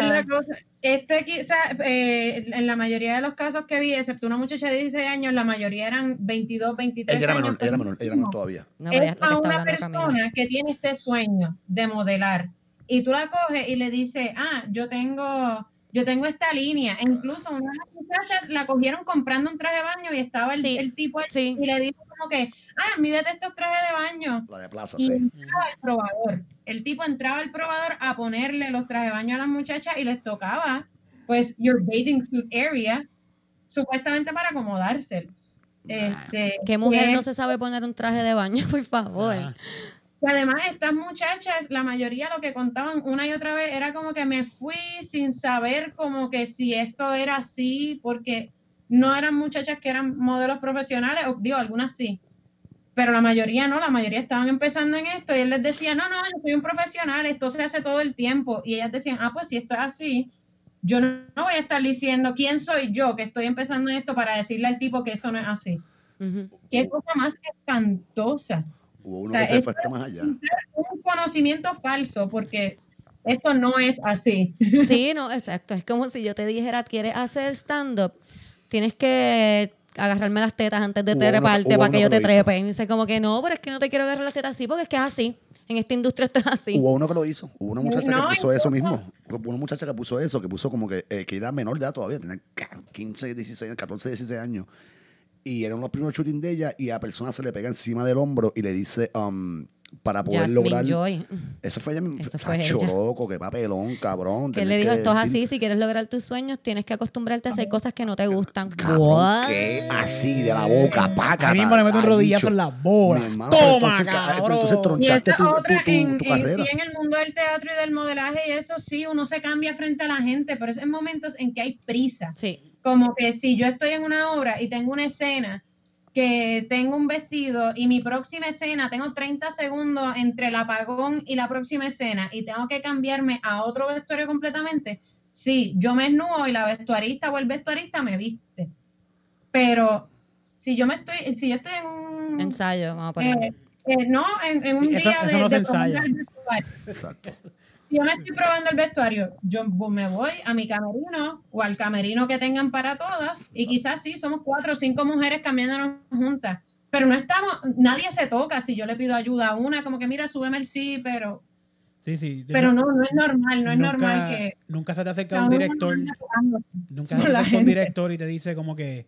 Quizás en la mayoría de los casos que vi, excepto una muchacha de 16 años, la mayoría eran 22, 23 años. Ella era menor todavía. No, es a una persona que tiene este sueño de modelar y tú la coges y le dices, yo tengo esta línea. E incluso una de las muchachas la cogieron comprando un traje de baño y estaba el tipo ahí y le dijo como que, mídete estos trajes de baño. La de plaza, y entraba al probador. El tipo entraba al probador a ponerle los trajes de baño a las muchachas y les tocaba, pues, your bathing suit area, supuestamente para acomodárselos. ¿Qué mujer no se sabe poner un traje de baño, por favor? Y además estas muchachas, la mayoría lo que contaban una y otra vez era como que me fui sin saber como que si esto era así, porque no eran muchachas que eran modelos profesionales, o digo, algunas sí, pero la mayoría no, la mayoría estaban empezando en esto y él les decía, no, no, yo soy un profesional, esto se hace todo el tiempo, y ellas decían, ah, pues si esto es así, yo no voy a estar diciendo quién soy yo que estoy empezando en esto para decirle al tipo que eso no es así. Uh-huh. Qué cosa más espantosa. Hubo uno, o sea, que se fue hasta más allá. Un conocimiento falso, porque esto no es así. Sí, no, exacto. Es como si yo te dijera, ¿quieres hacer stand-up? Tienes que agarrarme las tetas antes de treparte para que yo te trepe. Y me dice como que no, pero es que no te quiero agarrar las tetas así, porque es que es así. En esta industria esto es así. Hubo uno que lo hizo. Hubo una muchacha que puso eso mismo. Hubo una muchacha que puso eso, que puso como que era menor de edad todavía, tenía 15, 16, 14, 16 años. Y eran los primeros shootings de ella, y a la persona se le pega encima del hombro y le dice, para poder Jasmine lograr... Joy. Eso fue ella. Eso fue ella. Loco, qué papelón, cabrón. Que le dijo, esto es así, si quieres lograr tus sueños, tienes que acostumbrarte a hacer cosas que no te gustan. Cabrón, ¿qué? Así, de la boca, paca. A mí me meto un rodillazo en la bola. Hermano, toma, entonces, cabrón. Entonces tronchaste tu carrera. Sí, en el mundo del teatro y del modelaje, y eso sí, uno se cambia frente a la gente, pero es en momentos en que hay prisa. Sí. Como que si yo estoy en una obra y tengo una escena que tengo un vestido y mi próxima escena tengo 30 segundos entre el apagón y la próxima escena y tengo que cambiarme a otro vestuario completamente, sí, yo me desnudo y la vestuarista o el vestuarista me viste. Pero si yo estoy en un ensayo, vamos a poner. En un día de ensayar el vestuario. Exacto. Yo me estoy probando el vestuario, yo me voy a mi camerino o al camerino que tengan para todas y quizás sí, somos 4 o 5 mujeres cambiándonos juntas, pero no estamos, nadie se toca. Si yo le pido ayuda a una, como que mira, súbeme el sí, pero... Sí, pero no es normal, normal que... Nunca se te acerca un director, y te dice como que,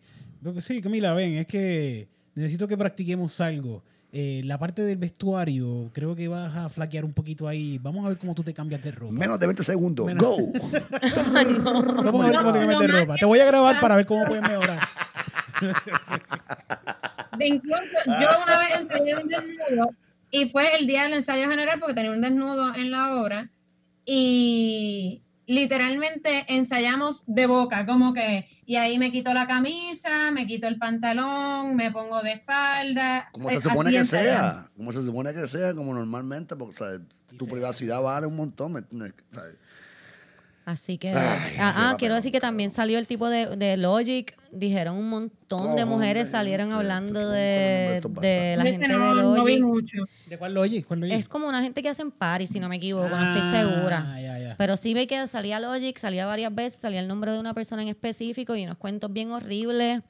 sí, Camila, ven, es que necesito que practiquemos algo. La parte del vestuario, creo que vas a flaquear un poquito ahí. Vamos a ver cómo tú te cambias de ropa. Menos de 20 segundos. ¡Go! Vamos a ver cómo te cambias de ropa. Te voy a grabar para ver cómo puedes mejorar. De incluso, yo una vez entré un desnudo y fue el día del ensayo general porque tenía un desnudo en la obra y literalmente ensayamos de boca, como que... Y ahí me quito la camisa, me quito el pantalón, me pongo de espalda. Como se supone que sea. Como se supone que sea, como normalmente, porque, ¿sabes? Tu privacidad vale un montón, ¿me entiendes? ¿Sabes? Así que... quiero decir que también salió el tipo de Logic. Dijeron un montón de mujeres salieron hablando de la gente de Logic. ¿De cuál Logic? Es como una gente que hacen party, si no me equivoco, no estoy segura. Pero sí ve que salía Logic, salía varias veces, salía el nombre de una persona en específico y unos cuentos bien horribles.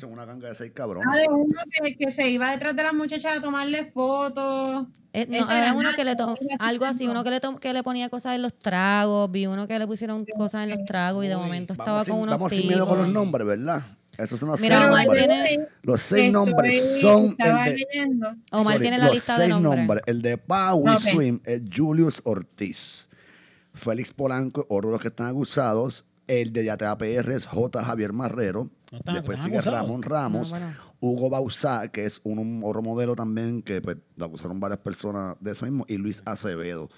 Son una ganga de 6 cabrones. Ah, de uno que se iba detrás de las muchachas a tomarle fotos. Era uno que le tomó algo así, uno que le ponía cosas en los tragos, vi uno que le pusieron cosas en los tragos y de momento estaba con unos tipos. Vamos sin miedo con los nombres, ¿verdad? Esos son los 6 nombres. Los 6 nombres son... Omar tiene la lista de nombres. El de Power Swim es Julius Ortiz. Félix Polanco, otro de los que están acusados. El de Yatea PR es Javier Marrero. Después sigue Ramón Ramos. Hugo Bausá, que es un otro modelo también, que pues, lo acusaron varias personas de eso mismo. Y Luis Acevedo.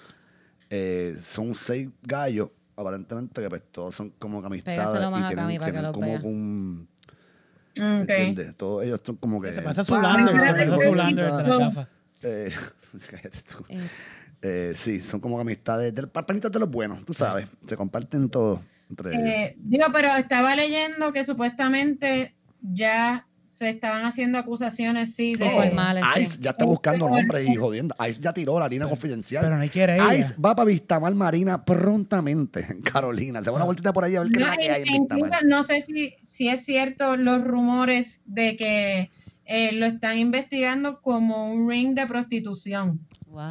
Son 6 gallos, aparentemente, que pues, todos son como que amistades. Y tienen como un... ¿Entiendes? Todos ellos son como que... Se pasa solando, las gafas. Cállate tú. Sí, son como amistades, panitas de los buenos, tú sabes. Se comparten todo entre ellos. Pero estaba leyendo que supuestamente ya se estaban haciendo acusaciones, sí. formales. ICE ya está buscando nombres y jodiendo. ICE ya tiró la línea confidencial. Pero no quiere ir. ICE va para Vistamar Marina prontamente en Carolina. Se va una vueltita por ahí a ver qué es la que hay en Vistamar. No sé si es cierto los rumores de que lo están investigando como un ring de prostitución. Wow.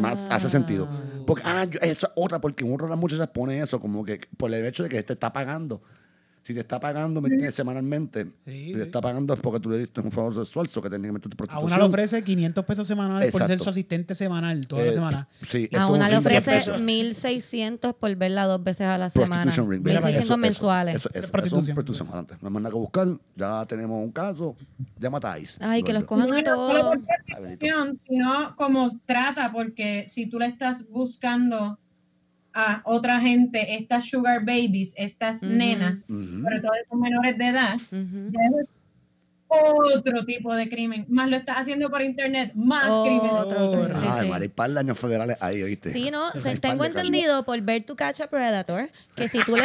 Más hace sentido. Porque, esa otra, porque uno de las muchachas pone eso, como que por el hecho de que te está pagando. Si te está pagando, ¿me entiendes? Semanalmente. Sí, si te está pagando es porque tú le diste un favor sexual, que técnicamente te prostitución. A una le ofrece $500 semanales. Exacto. Por ser su asistente semanal toda la semana. Sí, a una le ofrece $1,600 por verla 2 veces a la semana. $1,600 mensuales. Eso es prostitución. Adelante. No hay más nada que buscar. Ya tenemos un caso. Ya matáis. Ay, que los cojan a todos. Sino como trata, porque si tú la estás buscando a otra gente, estas sugar babies, estas nenas, sobre todo estos menores de edad, es otro tipo de crimen. Más lo estás haciendo por internet, más crimen. Otro. Sí, ay, sí. Maripal, daños federales ahí, ¿oíste? Sí, no, tengo entendido por ver tu Catch a Predator, que si tú le...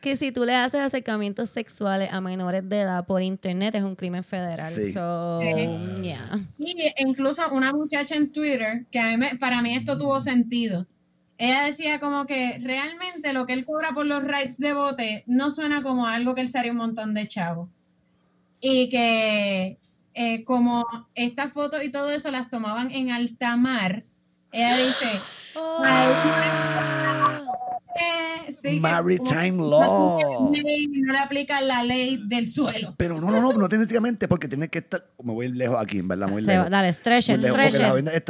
que si tú le haces acercamientos sexuales a menores de edad por internet es un crimen federal. Sí. So, yeah. Y incluso una muchacha en Twitter, que para mí esto tuvo sentido. Ella decía como que realmente lo que él cobra por los rights de bote no suena como algo que él salió un montón de chavo. Y que como estas fotos y todo eso las tomaban en alta mar, ella dice... sí, Maritime Law. No le aplican la ley del suelo. Pero no técnicamente, porque tiene que estar. Me voy lejos aquí, en verdad, muy lejos. Dale,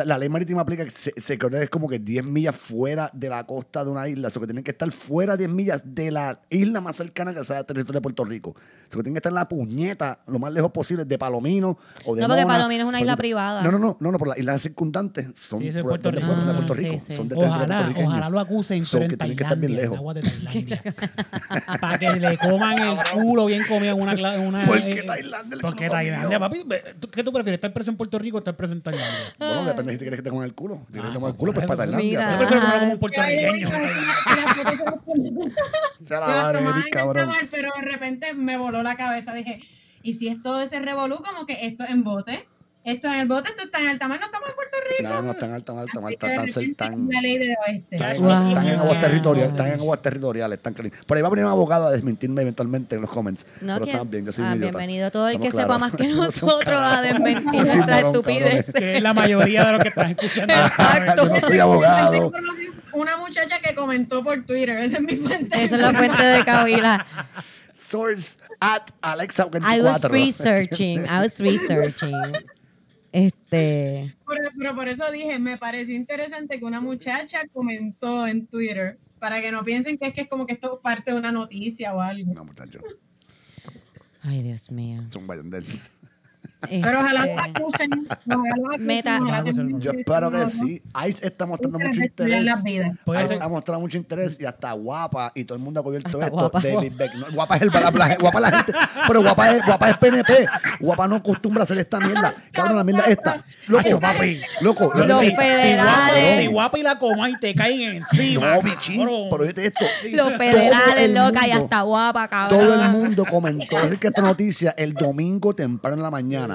la ley marítima aplica que se es como que 10 millas fuera de la costa de una isla. Eso que tienen que estar fuera 10 millas de la isla más cercana que sea el territorio de Puerto Rico. Eso que tienen que estar en la puñeta, lo más lejos posible, de Palomino o de... No, porque Mona, Palomino es una isla privada. No, por las islas circundantes son de Puerto Rico. Ojalá lo acusen. Son que tienen que estar bien lejos. Agua de Tailandia. Para que le coman el culo bien comido en una ¿por qué Tailandia? Porque Tailandia, papi, ¿qué tú prefieres? ¿Estar preso en Puerto Rico o estar preso en Tailandia? Bueno, depende si te quieres que te coman el culo. Si te quieres comer el culo, pues para Tailandia. Mira. Yo prefiero comer como un puertorriqueño. Se la va a reír, cabrón. Pero de repente me voló la cabeza. Dije, ¿y si es todo ese revolú? Como que esto en bote. Esto en el bote, esto está en alta mar, no estamos en Puerto Rico. No, está en alta mar, está tan... La ley de oeste. Están en aguas territoriales, están calientes. Por ahí va a venir un abogado a desmentirme eventualmente en los comments. No, pero están bien, yo soy un idiota. Bienvenido todo el que sepa más que nosotros a desmentir nuestras estupideces. Que es la mayoría de los que están escuchando. Exacto. Yo no soy abogado. Una muchacha que comentó por Twitter, esa es mi fuente. Esa es la fuente de Camila. Source @Alexa24. I was researching. Pero por eso dije, me pareció interesante que una muchacha comentó en Twitter, para que no piensen que es como que esto es parte de una noticia o algo. No, muchacho. Ay, Dios mío. Es un bayandel. Pero ojalá la acusen. Yo espero que sí. Ice está mostrando mucho interés. Ice ha mostrado mucho interés y hasta guapa. Y todo el mundo ha cubierto hasta esto. Guapa. David Beck. No, guapa es guapa la gente. Pero guapa es PNP. Guapa no acostumbra hacer esta mierda. Cabrón, la mierda esta. Loco, papi. Loco. Los federales. Si guapa y la coma y te caen encima. No, bichín. Pero oíste esto. Los federales, loca, y hasta guapa, cabrón. Todo el mundo comentó. Es que esta noticia el domingo temprano en la mañana.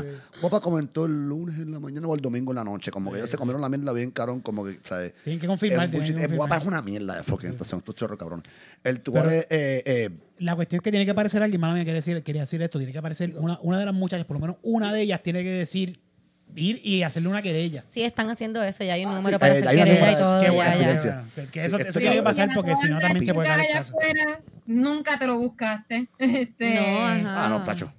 Guapa comentó el lunes en la mañana o el domingo en la noche, como que ellos se comieron la mierda bien, cabrón, como que, ¿sabes? Tienen que confirmar. Guapa es una mierda de fucking, entonces, estos chorros, cabrón. La cuestión es que tiene que aparecer alguien, mala mía, quería decir esto, tiene que aparecer una de las muchachas, por lo menos una de ellas tiene que decir... ir y hacerle una querella. Sí, están haciendo eso. Ya hay un número para hacer querella y todo. Qué bueno. Eso tiene que pasar porque si no también se puede caer el caso. Nunca te lo buscaste. No, tacho.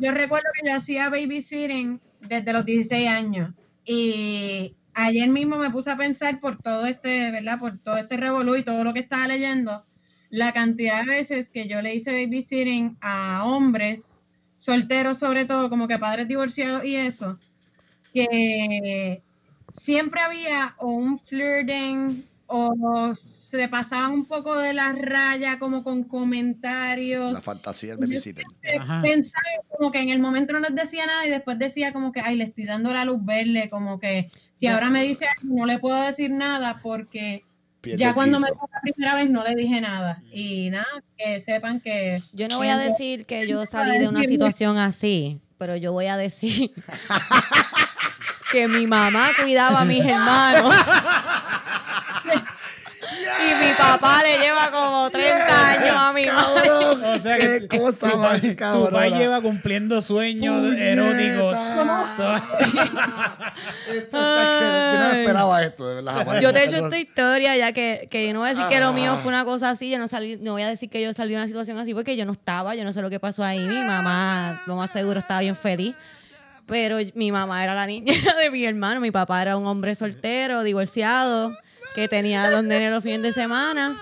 Yo recuerdo que yo hacía babysitting desde los 16 años y ayer mismo me puse a pensar por todo este, ¿verdad? Por todo este revolú y todo lo que estaba leyendo, la cantidad de veces que yo le hice babysitting a hombres solteros, sobre todo, como que padres divorciados y eso, que siempre había o un flirting o se pasaban un poco de la raya como con comentarios. La fantasía del babysitter. Pensaba como que en el momento no les decía nada y después decía como que, ay, le estoy dando la luz verde, como que si ahora me dice no le puedo decir nada porque... Ya cuando me tocó la primera vez no le dije nada. Y nada, que sepan que... Yo no voy a decir que yo salí de una situación así, pero yo voy a decir que mi mamá cuidaba a mis hermanos. Y mi papá le lleva como 30 años a mi madre. O sea que qué cosa más cabrona. Tu papá lleva cumpliendo sueños eróticos. Esto está yo no esperaba esto, de verdad. Jamás. Yo te he hecho esta historia ya que no voy a decir que lo mío fue una cosa así. Yo no salí, no voy a decir que yo salí de una situación así porque yo no estaba, yo no sé lo que pasó ahí. Mi mamá, lo más seguro, estaba bien feliz. Pero mi mamá era la niñera de mi hermano. Mi papá era un hombre soltero, divorciado, que tenía los nenes los fines de semana.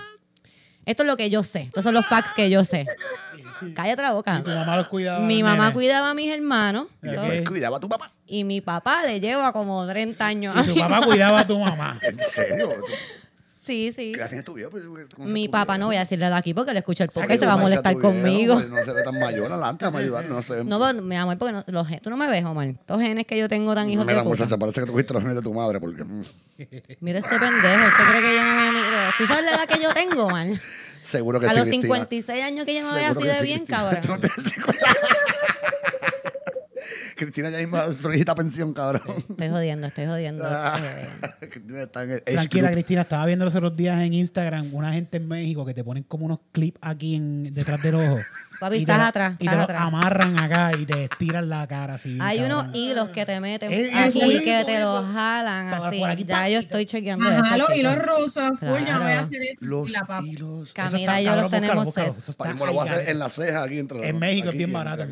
Esto es lo que yo sé. Estos son los facts que yo sé. Cállate la boca. ¿Y tu mamá los cuidaba? Mi mamá cuidaba a mis hermanos. Okay. ¿Cuidaba a tu papá? Y mi papá le lleva como 30 años. ¿Y tu papá cuidaba a tu mamá? ¿En serio? Sí, sí. ¿Qué la tienes tu vida? Mi papá, no voy a decirle de aquí porque le escucha el podcast y se va a molestar conmigo. No se ve tan mayor, adelante, a ayudar, no sé. No, mi amor, porque tú no me ves, Omar. Estos genes que yo tengo tan hijos de puta. Mira, muchacha, parece que tú viste los genes de tu madre porque... Mira este pendejo, se cree que yo no me miro. ¿Tú sabes la edad que yo tengo, Omar? Seguro que sí, Cristina. A los 56 años que yo no me veo así de bien, cabrón. Cristina ya misma solicita pensión, cabrón. Estoy jodiendo. Cristina está en el tranquila, Cristina. Estaba viendo los otros días en Instagram una gente en México que te ponen como unos clips aquí detrás del ojo. Papi, estás atrás. Te amarran acá y te estiran la cara. Así, hay cabrón. Unos hilos que te meten así que te los jalan así. Ya yo estoy chequeando eso. Los hilos rusos. Claro. Uy, yo voy a hacer los hilos. Camila y yo los tenemos set. Lo voy a hacer en la ceja aquí. En México es bien barato.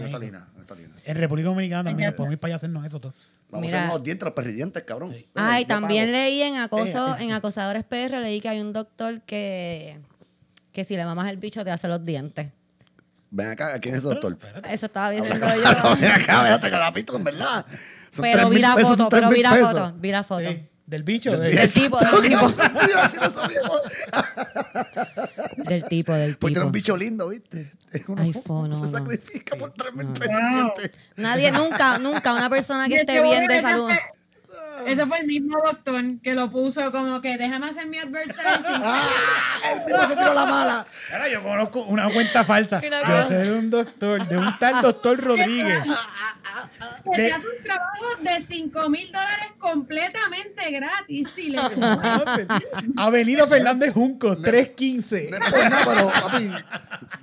En República Dominicana también, podemos ir para allá a hacernos eso todo. Vamos a hacernos dientes perrillantes, cabrón. Sí. Ay, también leí en Acosadores PR, leí que hay un doctor que si le mamas el bicho te hace los dientes. Ven acá, ¿quién es el doctor? Eso estaba viendo yo. Ven acá, véate que la pito, en verdad. Pero vi la foto, vi la foto. ¿Del bicho? Del tipo, del tipo. Pues tiene un bicho lindo, ¿viste? iPhone, no. Se sacrifica por 3,000 pesos. Wow. Nadie, nunca una persona que esté bien de salud. Ese fue el mismo doctor que lo puso como que déjame hacer mi advertising. El mismo se tiró la mala. Ahora yo conozco una cuenta falsa. Yo soy un doctor, de un tal doctor Rodríguez. Que te hace un trabajo de $5,000 completamente gratis. Si le Avenida Fernández Junco, 315. Pero, papi,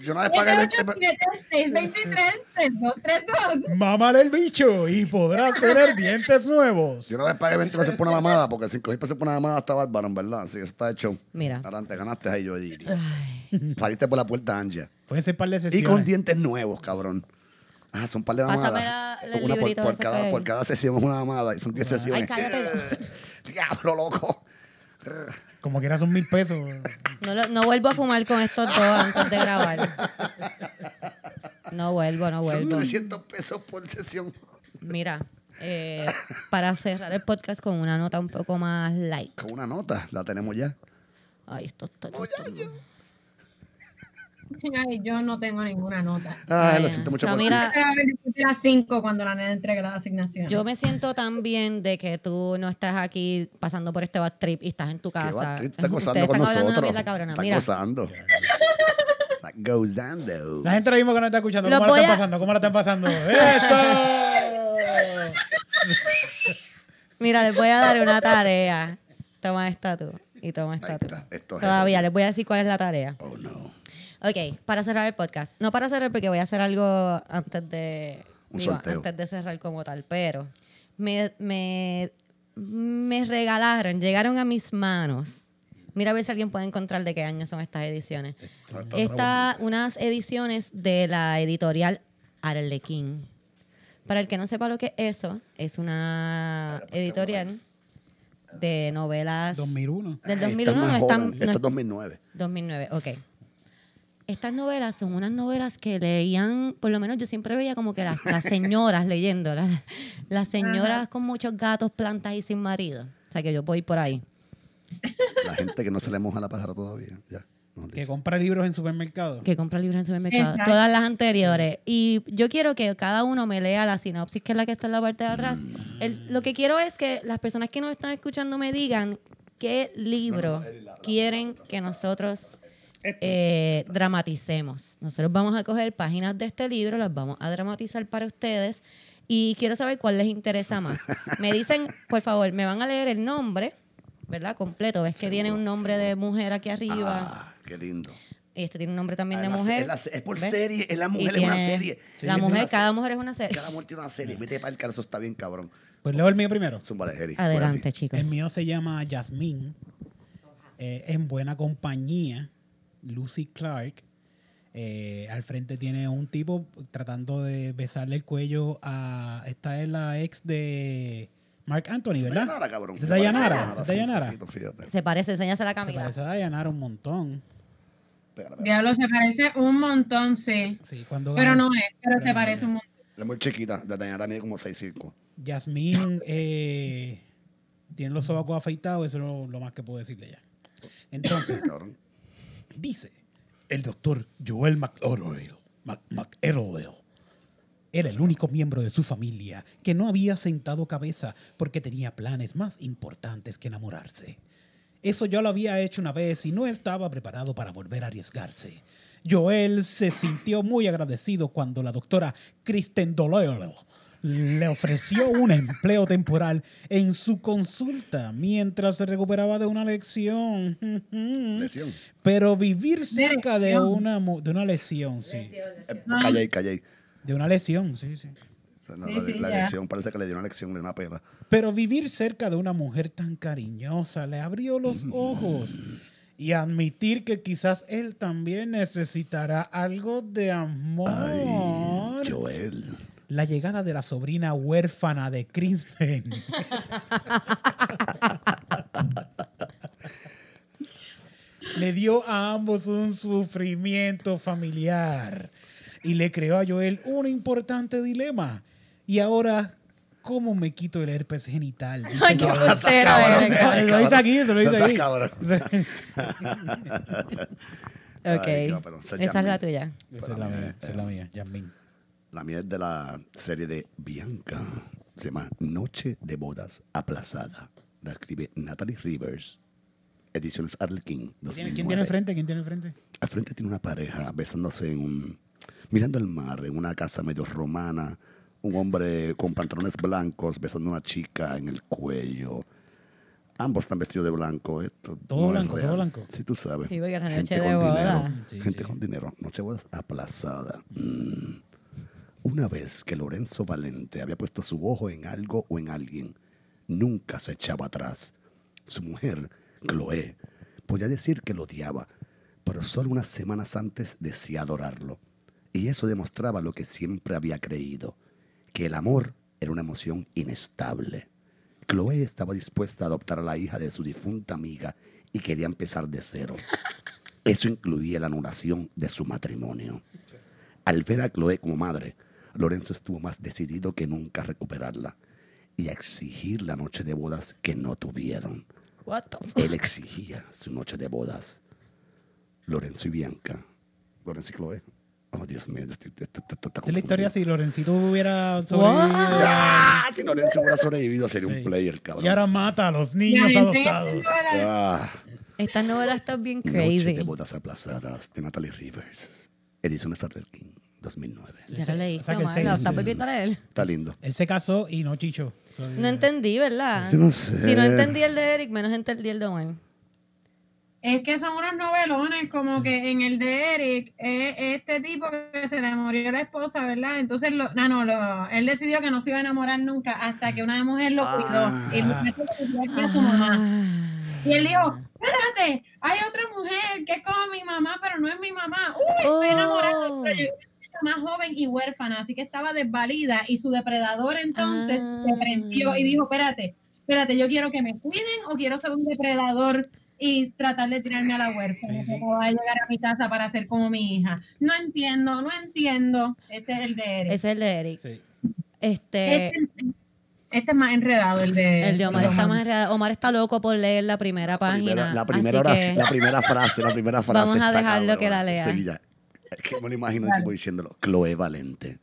yo no les pagué el 623-3232. Mámale el bicho y podrás tener dientes nuevos. Yo no les pagué 20 pesos por una mamada, porque 5,000 pesos por una mamada está bárbaro, en verdad. Así que eso está hecho. Mira. Adelante, ganaste ahí, yo diría. Saliste por la puerta, Anja. Pueden ser par de sesiones. Y con dientes nuevos, cabrón. Ah, son par de mamadas. Una por cada sesión es una mamada. Y son 10 sesiones. Ay, cállate. Diablo, loco. Como que era son 1,000 pesos. No vuelvo a fumar con estos dos antes de grabar. No vuelvo. Son 900 pesos por sesión. Mira, para cerrar el podcast con una nota un poco más light. Con una nota, la tenemos ya. Ay, esto está... Ay, yo no tengo ninguna nota. Ay, lo siento mucho. Camila, por ti. Las 5 cuando la nena entregue la asignación. Yo me siento tan bien de que tú no estás aquí pasando por este bad trip y estás en tu casa. ¿Qué bad trip? Estás gozando con nosotros. Estás gozando. Estás gozando. La gente ahora mismo que no está escuchando. ¿Cómo la están pasando? ¡Eso! Mira, les voy a dar una tarea. Toma esta tú y toma esta tú. Todavía les voy a decir cuál es la tarea. Oh, no. Ok, para cerrar el podcast. No para cerrar porque voy a hacer algo antes de cerrar como tal, pero me regalaron, llegaron a mis manos. Mira a ver si alguien puede encontrar de qué año son estas ediciones. Unas ediciones de la editorial Arlequín. Para el que no sepa lo que es eso, es una editorial de novelas... 2001. Del 2001 no están... Esto es 2009. 2009, ok. Estas novelas son unas novelas que leían, por lo menos yo siempre veía como que las señoras leyendo, las señoras con muchos gatos, plantas y sin marido. O sea que yo voy por ahí. La gente que no se le moja la pájara todavía. Ya, no, que compra libros en supermercado. Exacto. Todas las anteriores. Y yo quiero que cada uno me lea la sinopsis, que es la que está en la parte de atrás. Lo que quiero es que las personas que nos están escuchando me digan qué libro quieren que nosotros... dramaticemos. Nosotros vamos a coger páginas de este libro, las vamos a dramatizar para ustedes y quiero saber cuál les interesa más. Me dicen, por favor, me van a leer el nombre ¿verdad? Completo. Ves que tiene un nombre de mujer aquí arriba. Ah, qué lindo. Y este tiene un nombre también de mujer. Es por serie, es la mujer, es una serie. La mujer, cada mujer es una serie. Cada mujer tiene una serie. Vete para el carro, eso está bien, cabrón. Pues leo el mío primero. Zúmbale, Jerry. Adelante, chicos. El mío se llama Jasmine. En buena compañía. Lucy Clark. Al frente tiene un tipo tratando de besarle el cuello a... Esta es la ex de Mark Anthony, ¿verdad? Dayanara. Se parece, enséñasela a Camila. Se parece a Dayanara un montón. Diablo, se parece un montón, sí. Sí, cuando pero ganó, no es, pero se parece un montón. La muy chiquita, de Dayanara mide como 6'5". Jasmine tiene los sobacos afeitados, eso es lo más que puedo decirle ya. Entonces, dice... El doctor Joel McElroy era el único miembro de su familia que no había sentado cabeza porque tenía planes más importantes que enamorarse. Eso ya lo había hecho una vez y no estaba preparado para volver a arriesgarse. Joel se sintió muy agradecido cuando la doctora Kristen Dolor le ofreció un empleo temporal en su consulta mientras se recuperaba de una lesión. Lesión. Pero vivir cerca de una lesión. Callé. De una lesión, sí. La lesión, parece que le dio una lección de una pela. Pero vivir cerca de una mujer tan cariñosa le abrió los ojos y admitir que quizás él también necesitará algo de amor. Ay, Joel. La llegada de la sobrina huérfana de Kristen. Le dio a ambos un sufrimiento familiar y le creó a Joel un importante dilema. Y ahora, ¿cómo me quito el herpes genital? Ay, qué grosero. Lo hice aquí, se lo hice aquí. Ok, esa es la tuya. Esa es la mía, Jasmine. La mía es de la serie de Bianca. Se llama Noche de Bodas Aplazada. La escribe Natalie Rivers. Ediciones Arlequín. ¿Quién tiene enfrente? Al frente tiene una pareja besándose mirando el mar en una casa medio romana. Un hombre con pantalones blancos besando a una chica en el cuello. Ambos están vestidos de blanco. Esto todo no blanco, todo blanco. Sí, tú sabes. Sí, porque la noche de bodas. Gente con dinero. Noche de bodas aplazada. Una vez que Lorenzo Valente había puesto su ojo en algo o en alguien, nunca se echaba atrás. Su mujer, Chloe, podía decir que lo odiaba, pero solo unas semanas antes decía adorarlo. Y eso demostraba lo que siempre había creído, que el amor era una emoción inestable. Chloe estaba dispuesta a adoptar a la hija de su difunta amiga y quería empezar de cero. Eso incluía la anulación de su matrimonio. Al ver a Chloe como madre, Lorenzo estuvo más decidido que nunca a recuperarla y a exigir la noche de bodas que no tuvieron. Él exigía su noche de bodas. Lorenzo y Chloe. Oh, Dios mío. Es la historia si Lorencito hubiera sobrevivido. Ah, si Lorenzo hubiera sobrevivido, sería un player, cabrón. Y ahora mata a los niños adoptados. Esta novela está bien crazy. Noche de bodas aplazadas de Natalie Rivers. Ediciones Arlequín. 2009. Ya lo leí. Está volviendo a leer. Está lindo. Él se casó y no chichó. No entendí, ¿verdad? Yo no sé. Si no entendí el de Eric, menos entendí el de Omar. Es que son unos novelones, como que en el de Eric, este tipo que se le murió la esposa, ¿verdad? Entonces, él decidió que no se iba a enamorar nunca hasta que una mujer lo cuidó. Y lo cuidó a su mamá. Y él dijo, espérate, hay otra mujer que es como mi mamá, pero no es mi mamá. Estoy enamorado de ella. Más joven y huérfana, así que estaba desvalida y su depredador entonces se prendió y dijo, espérate, yo quiero que me cuiden o quiero ser un depredador y tratar de tirarme a la huérfana. Sí. Voy a llegar a mi casa para ser como mi hija. No entiendo. Ese es el de Eric. Sí. Este es más enredado, el de Omar. Está más enredado. Omar está loco por leer la primera página. La primera frase. Vamos a dejarlo que la lea. Seguida. Que me lo imagino el tipo diciéndolo. Chloe Valente,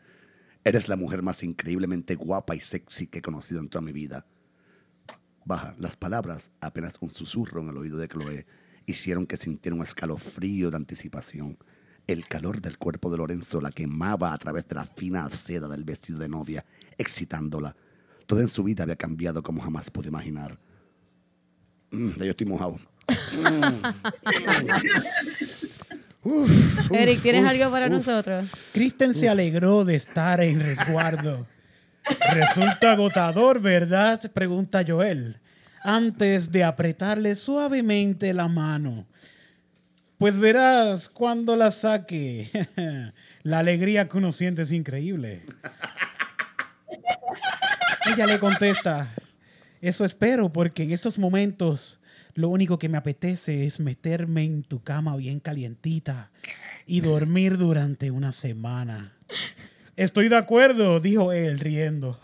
eres la mujer más increíblemente guapa y sexy que he conocido en toda mi vida. Baja. Las palabras, apenas un susurro en el oído de Chloe, hicieron que sintiera un escalofrío de anticipación. El calor del cuerpo de Lorenzo la quemaba a través de la fina seda del vestido de novia, excitándola. Todo en su vida había cambiado como jamás pude imaginar. Yo estoy mojado. Eric, ¿tienes algo para nosotros? Kristen se alegró de estar en resguardo. Resulta agotador, ¿verdad? Pregunta Joel, antes de apretarle suavemente la mano. Pues verás cuando la saque. La alegría que uno siente es increíble. Ella le contesta: eso espero, porque en estos momentos lo único que me apetece es meterme en tu cama bien calientita y dormir durante una semana. Estoy de acuerdo, dijo él riendo.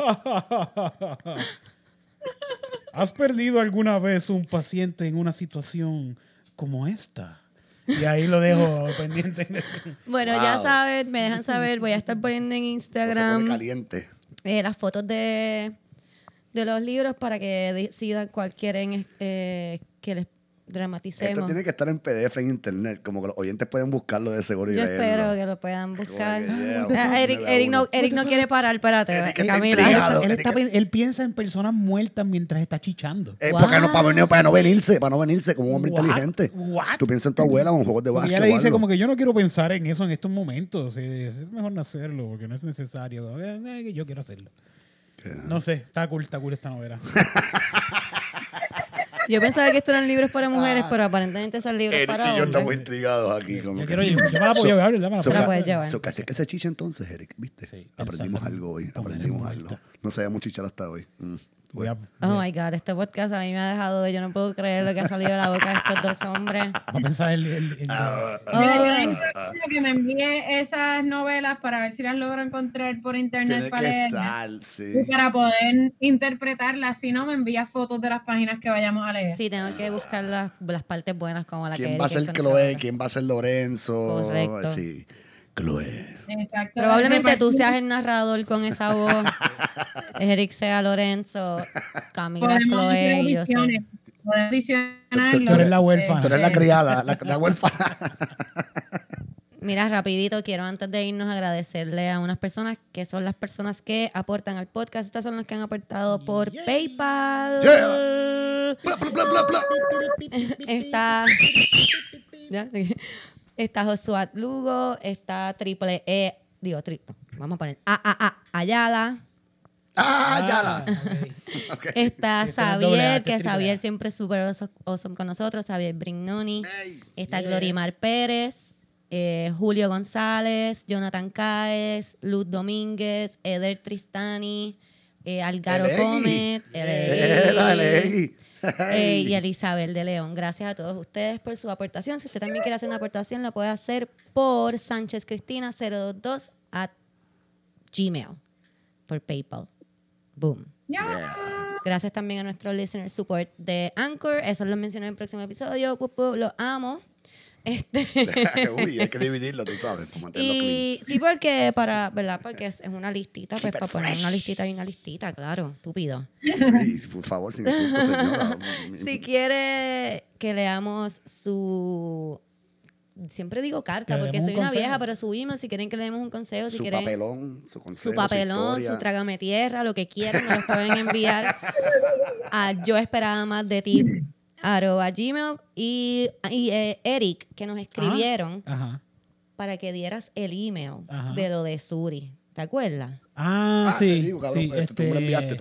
¿Has perdido alguna vez un paciente en una situación como esta? Y ahí lo dejo pendiente. Bueno, wow. Ya saben, me dejan saber. Voy a estar poniendo en Instagram. Se pone caliente. Las fotos de los libros para que decidan cuál quieren que les dramaticemos. Esto tiene que estar en PDF en internet, como que los oyentes pueden buscarlo de seguro. Yo espero que lo puedan buscar. Eric no quiere parar, espérate, Camila. Él piensa en personas muertas mientras está chichando. Para no venirse como un hombre inteligente. Tú piensas en tu abuela o en juegos de básquet. Y ella le dice como que yo no quiero pensar en eso en estos momentos. Es mejor no hacerlo porque no es necesario. Yo quiero hacerlo. No sé, está cool esta novela. Yo pensaba que estos eran libros para mujeres, pero aparentemente son libros para hombres. Yo estamos intrigados aquí. Yo me la puedo llevar. Casi es que se chicha entonces, Eric, ¿viste? Sí, aprendimos algo hoy. No sabíamos chichar hasta hoy. Bueno. Oh, my God, este podcast a mí me ha dejado... Yo no puedo creer lo que ha salido de la boca de estos dos hombres. Vamos a pensar que me envíe esas novelas para ver si las logro encontrar por internet para leerlas. Sí. Y para poder interpretarlas. Si no, me envía fotos de las páginas que vayamos a leer. Sí, tengo que buscar las partes buenas como la que... ¿Quién va a ser Chloe? ¿Quién va a ser Lorenzo? Correcto. Sí. Chloe. Exacto. Probablemente tú seas el narrador con esa voz. Eric sea Lorenzo, Camila Chloe, yo sé. Tú eres la huérfana. Tú eres la criada, la huérfana. Mira, rapidito, quiero antes de irnos agradecerle a unas personas que son las personas que aportan al podcast. Estas son las que han aportado por PayPal. Yeah. Bla, bla, bla, bla, bla. Está Josuat Lugo, está Triple E, vamos a poner Ayala. Ayala. Okay. Está Xavier, que Xavier siempre es súper awesome con nosotros, Xavier Brignoni. Está Glorimar Pérez, Julio González, Jonathan Cáez, Luz Domínguez, Eder Tristani, Algaro Gómez, y Elizabeth de León. Gracias a todos ustedes por su aportación. Si usted también quiere hacer una aportación, la puede hacer por sanchezcristina022@gmail por PayPal. Boom. Yeah. Gracias también a nuestro listener support de Anchor. Eso lo mencioné en el próximo episodio. Lo amo. Uy, hay que dividirlo, tú sabes. Y clean. Sí, porque para, ¿verdad? Porque es una listita, pues para poner una listita y una listita, claro, estúpido. Please, por favor, sin insultos, señora. Si quiere que leamos su... Siempre digo carta porque soy una vieja, pero su email, si quieren que le demos un consejo, si quieren su papelón, su trágame tierra, lo que quieran, nos lo pueden enviar a Yo Esperaba Más de Ti @gmail y Eric, que nos escribieron para que dieras el email de lo de Suri. ¿Te acuerdas? Sí. Digo, cabrón, sí, tú me lo enviaste.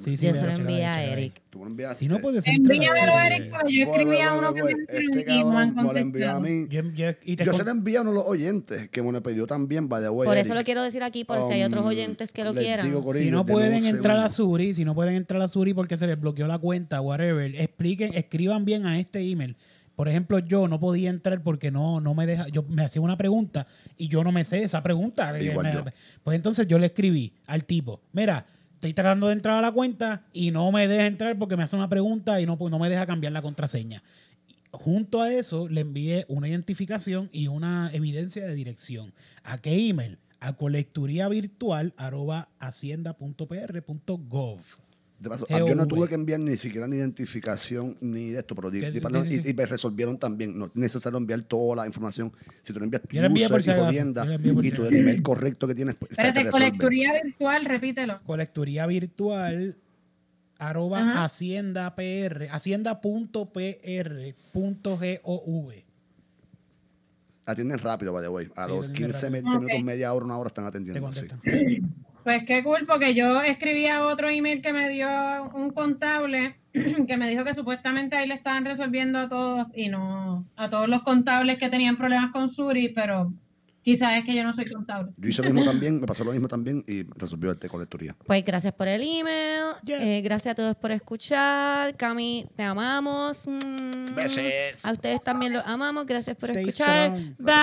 Sí, yo se lo envié a Eric. Tú me lo enviaste. Si no puedes enviármelo a Eric, porque yo escribí a uno que me envió a mí. Yo se lo envío a uno de los oyentes que me lo pidió también, by the way. Por eso lo quiero decir aquí, por si hay otros oyentes que lo quieran. Si no pueden entrar a Suri, porque se les bloqueó la cuenta, whatever, escriban bien a este email. Por ejemplo, yo no podía entrar porque no me deja. Yo me hacía una pregunta y yo no me sé esa pregunta. Pues entonces yo le escribí al tipo: mira, estoy tratando de entrar a la cuenta y no me deja entrar porque me hace una pregunta y no me deja cambiar la contraseña. Y junto a eso le envié una identificación y una evidencia de dirección. ¿A qué email? A colecturiavirtual@hacienda.pr.gov. Yo no tuve que enviar ni siquiera ni identificación ni de esto, pero y me resolvieron también. No es necesario enviar toda la información. Si tú no envías tu user y jodienda y tu email correcto que tienes, pues. Espérate, colecturía virtual, repítelo. Colecturía virtual arroba Hacienda PR, hacienda.pr.gov. Atienden rápido, by the way. A los 15, 20 minutos, media hora, una hora están atendiendo. Sí. Pues qué cool, porque yo escribía otro email que me dio un contable que me dijo que supuestamente ahí le estaban resolviendo a todos y no a todos los contables que tenían problemas con Suri, pero quizás es que yo no soy contable. Yo hice lo mismo también, me pasó lo mismo también y resolvió el de colecturía. Pues gracias por el email, gracias a todos por escuchar. Cami, te amamos. Besos. A ustedes también los amamos. Gracias por escuchar. Bye.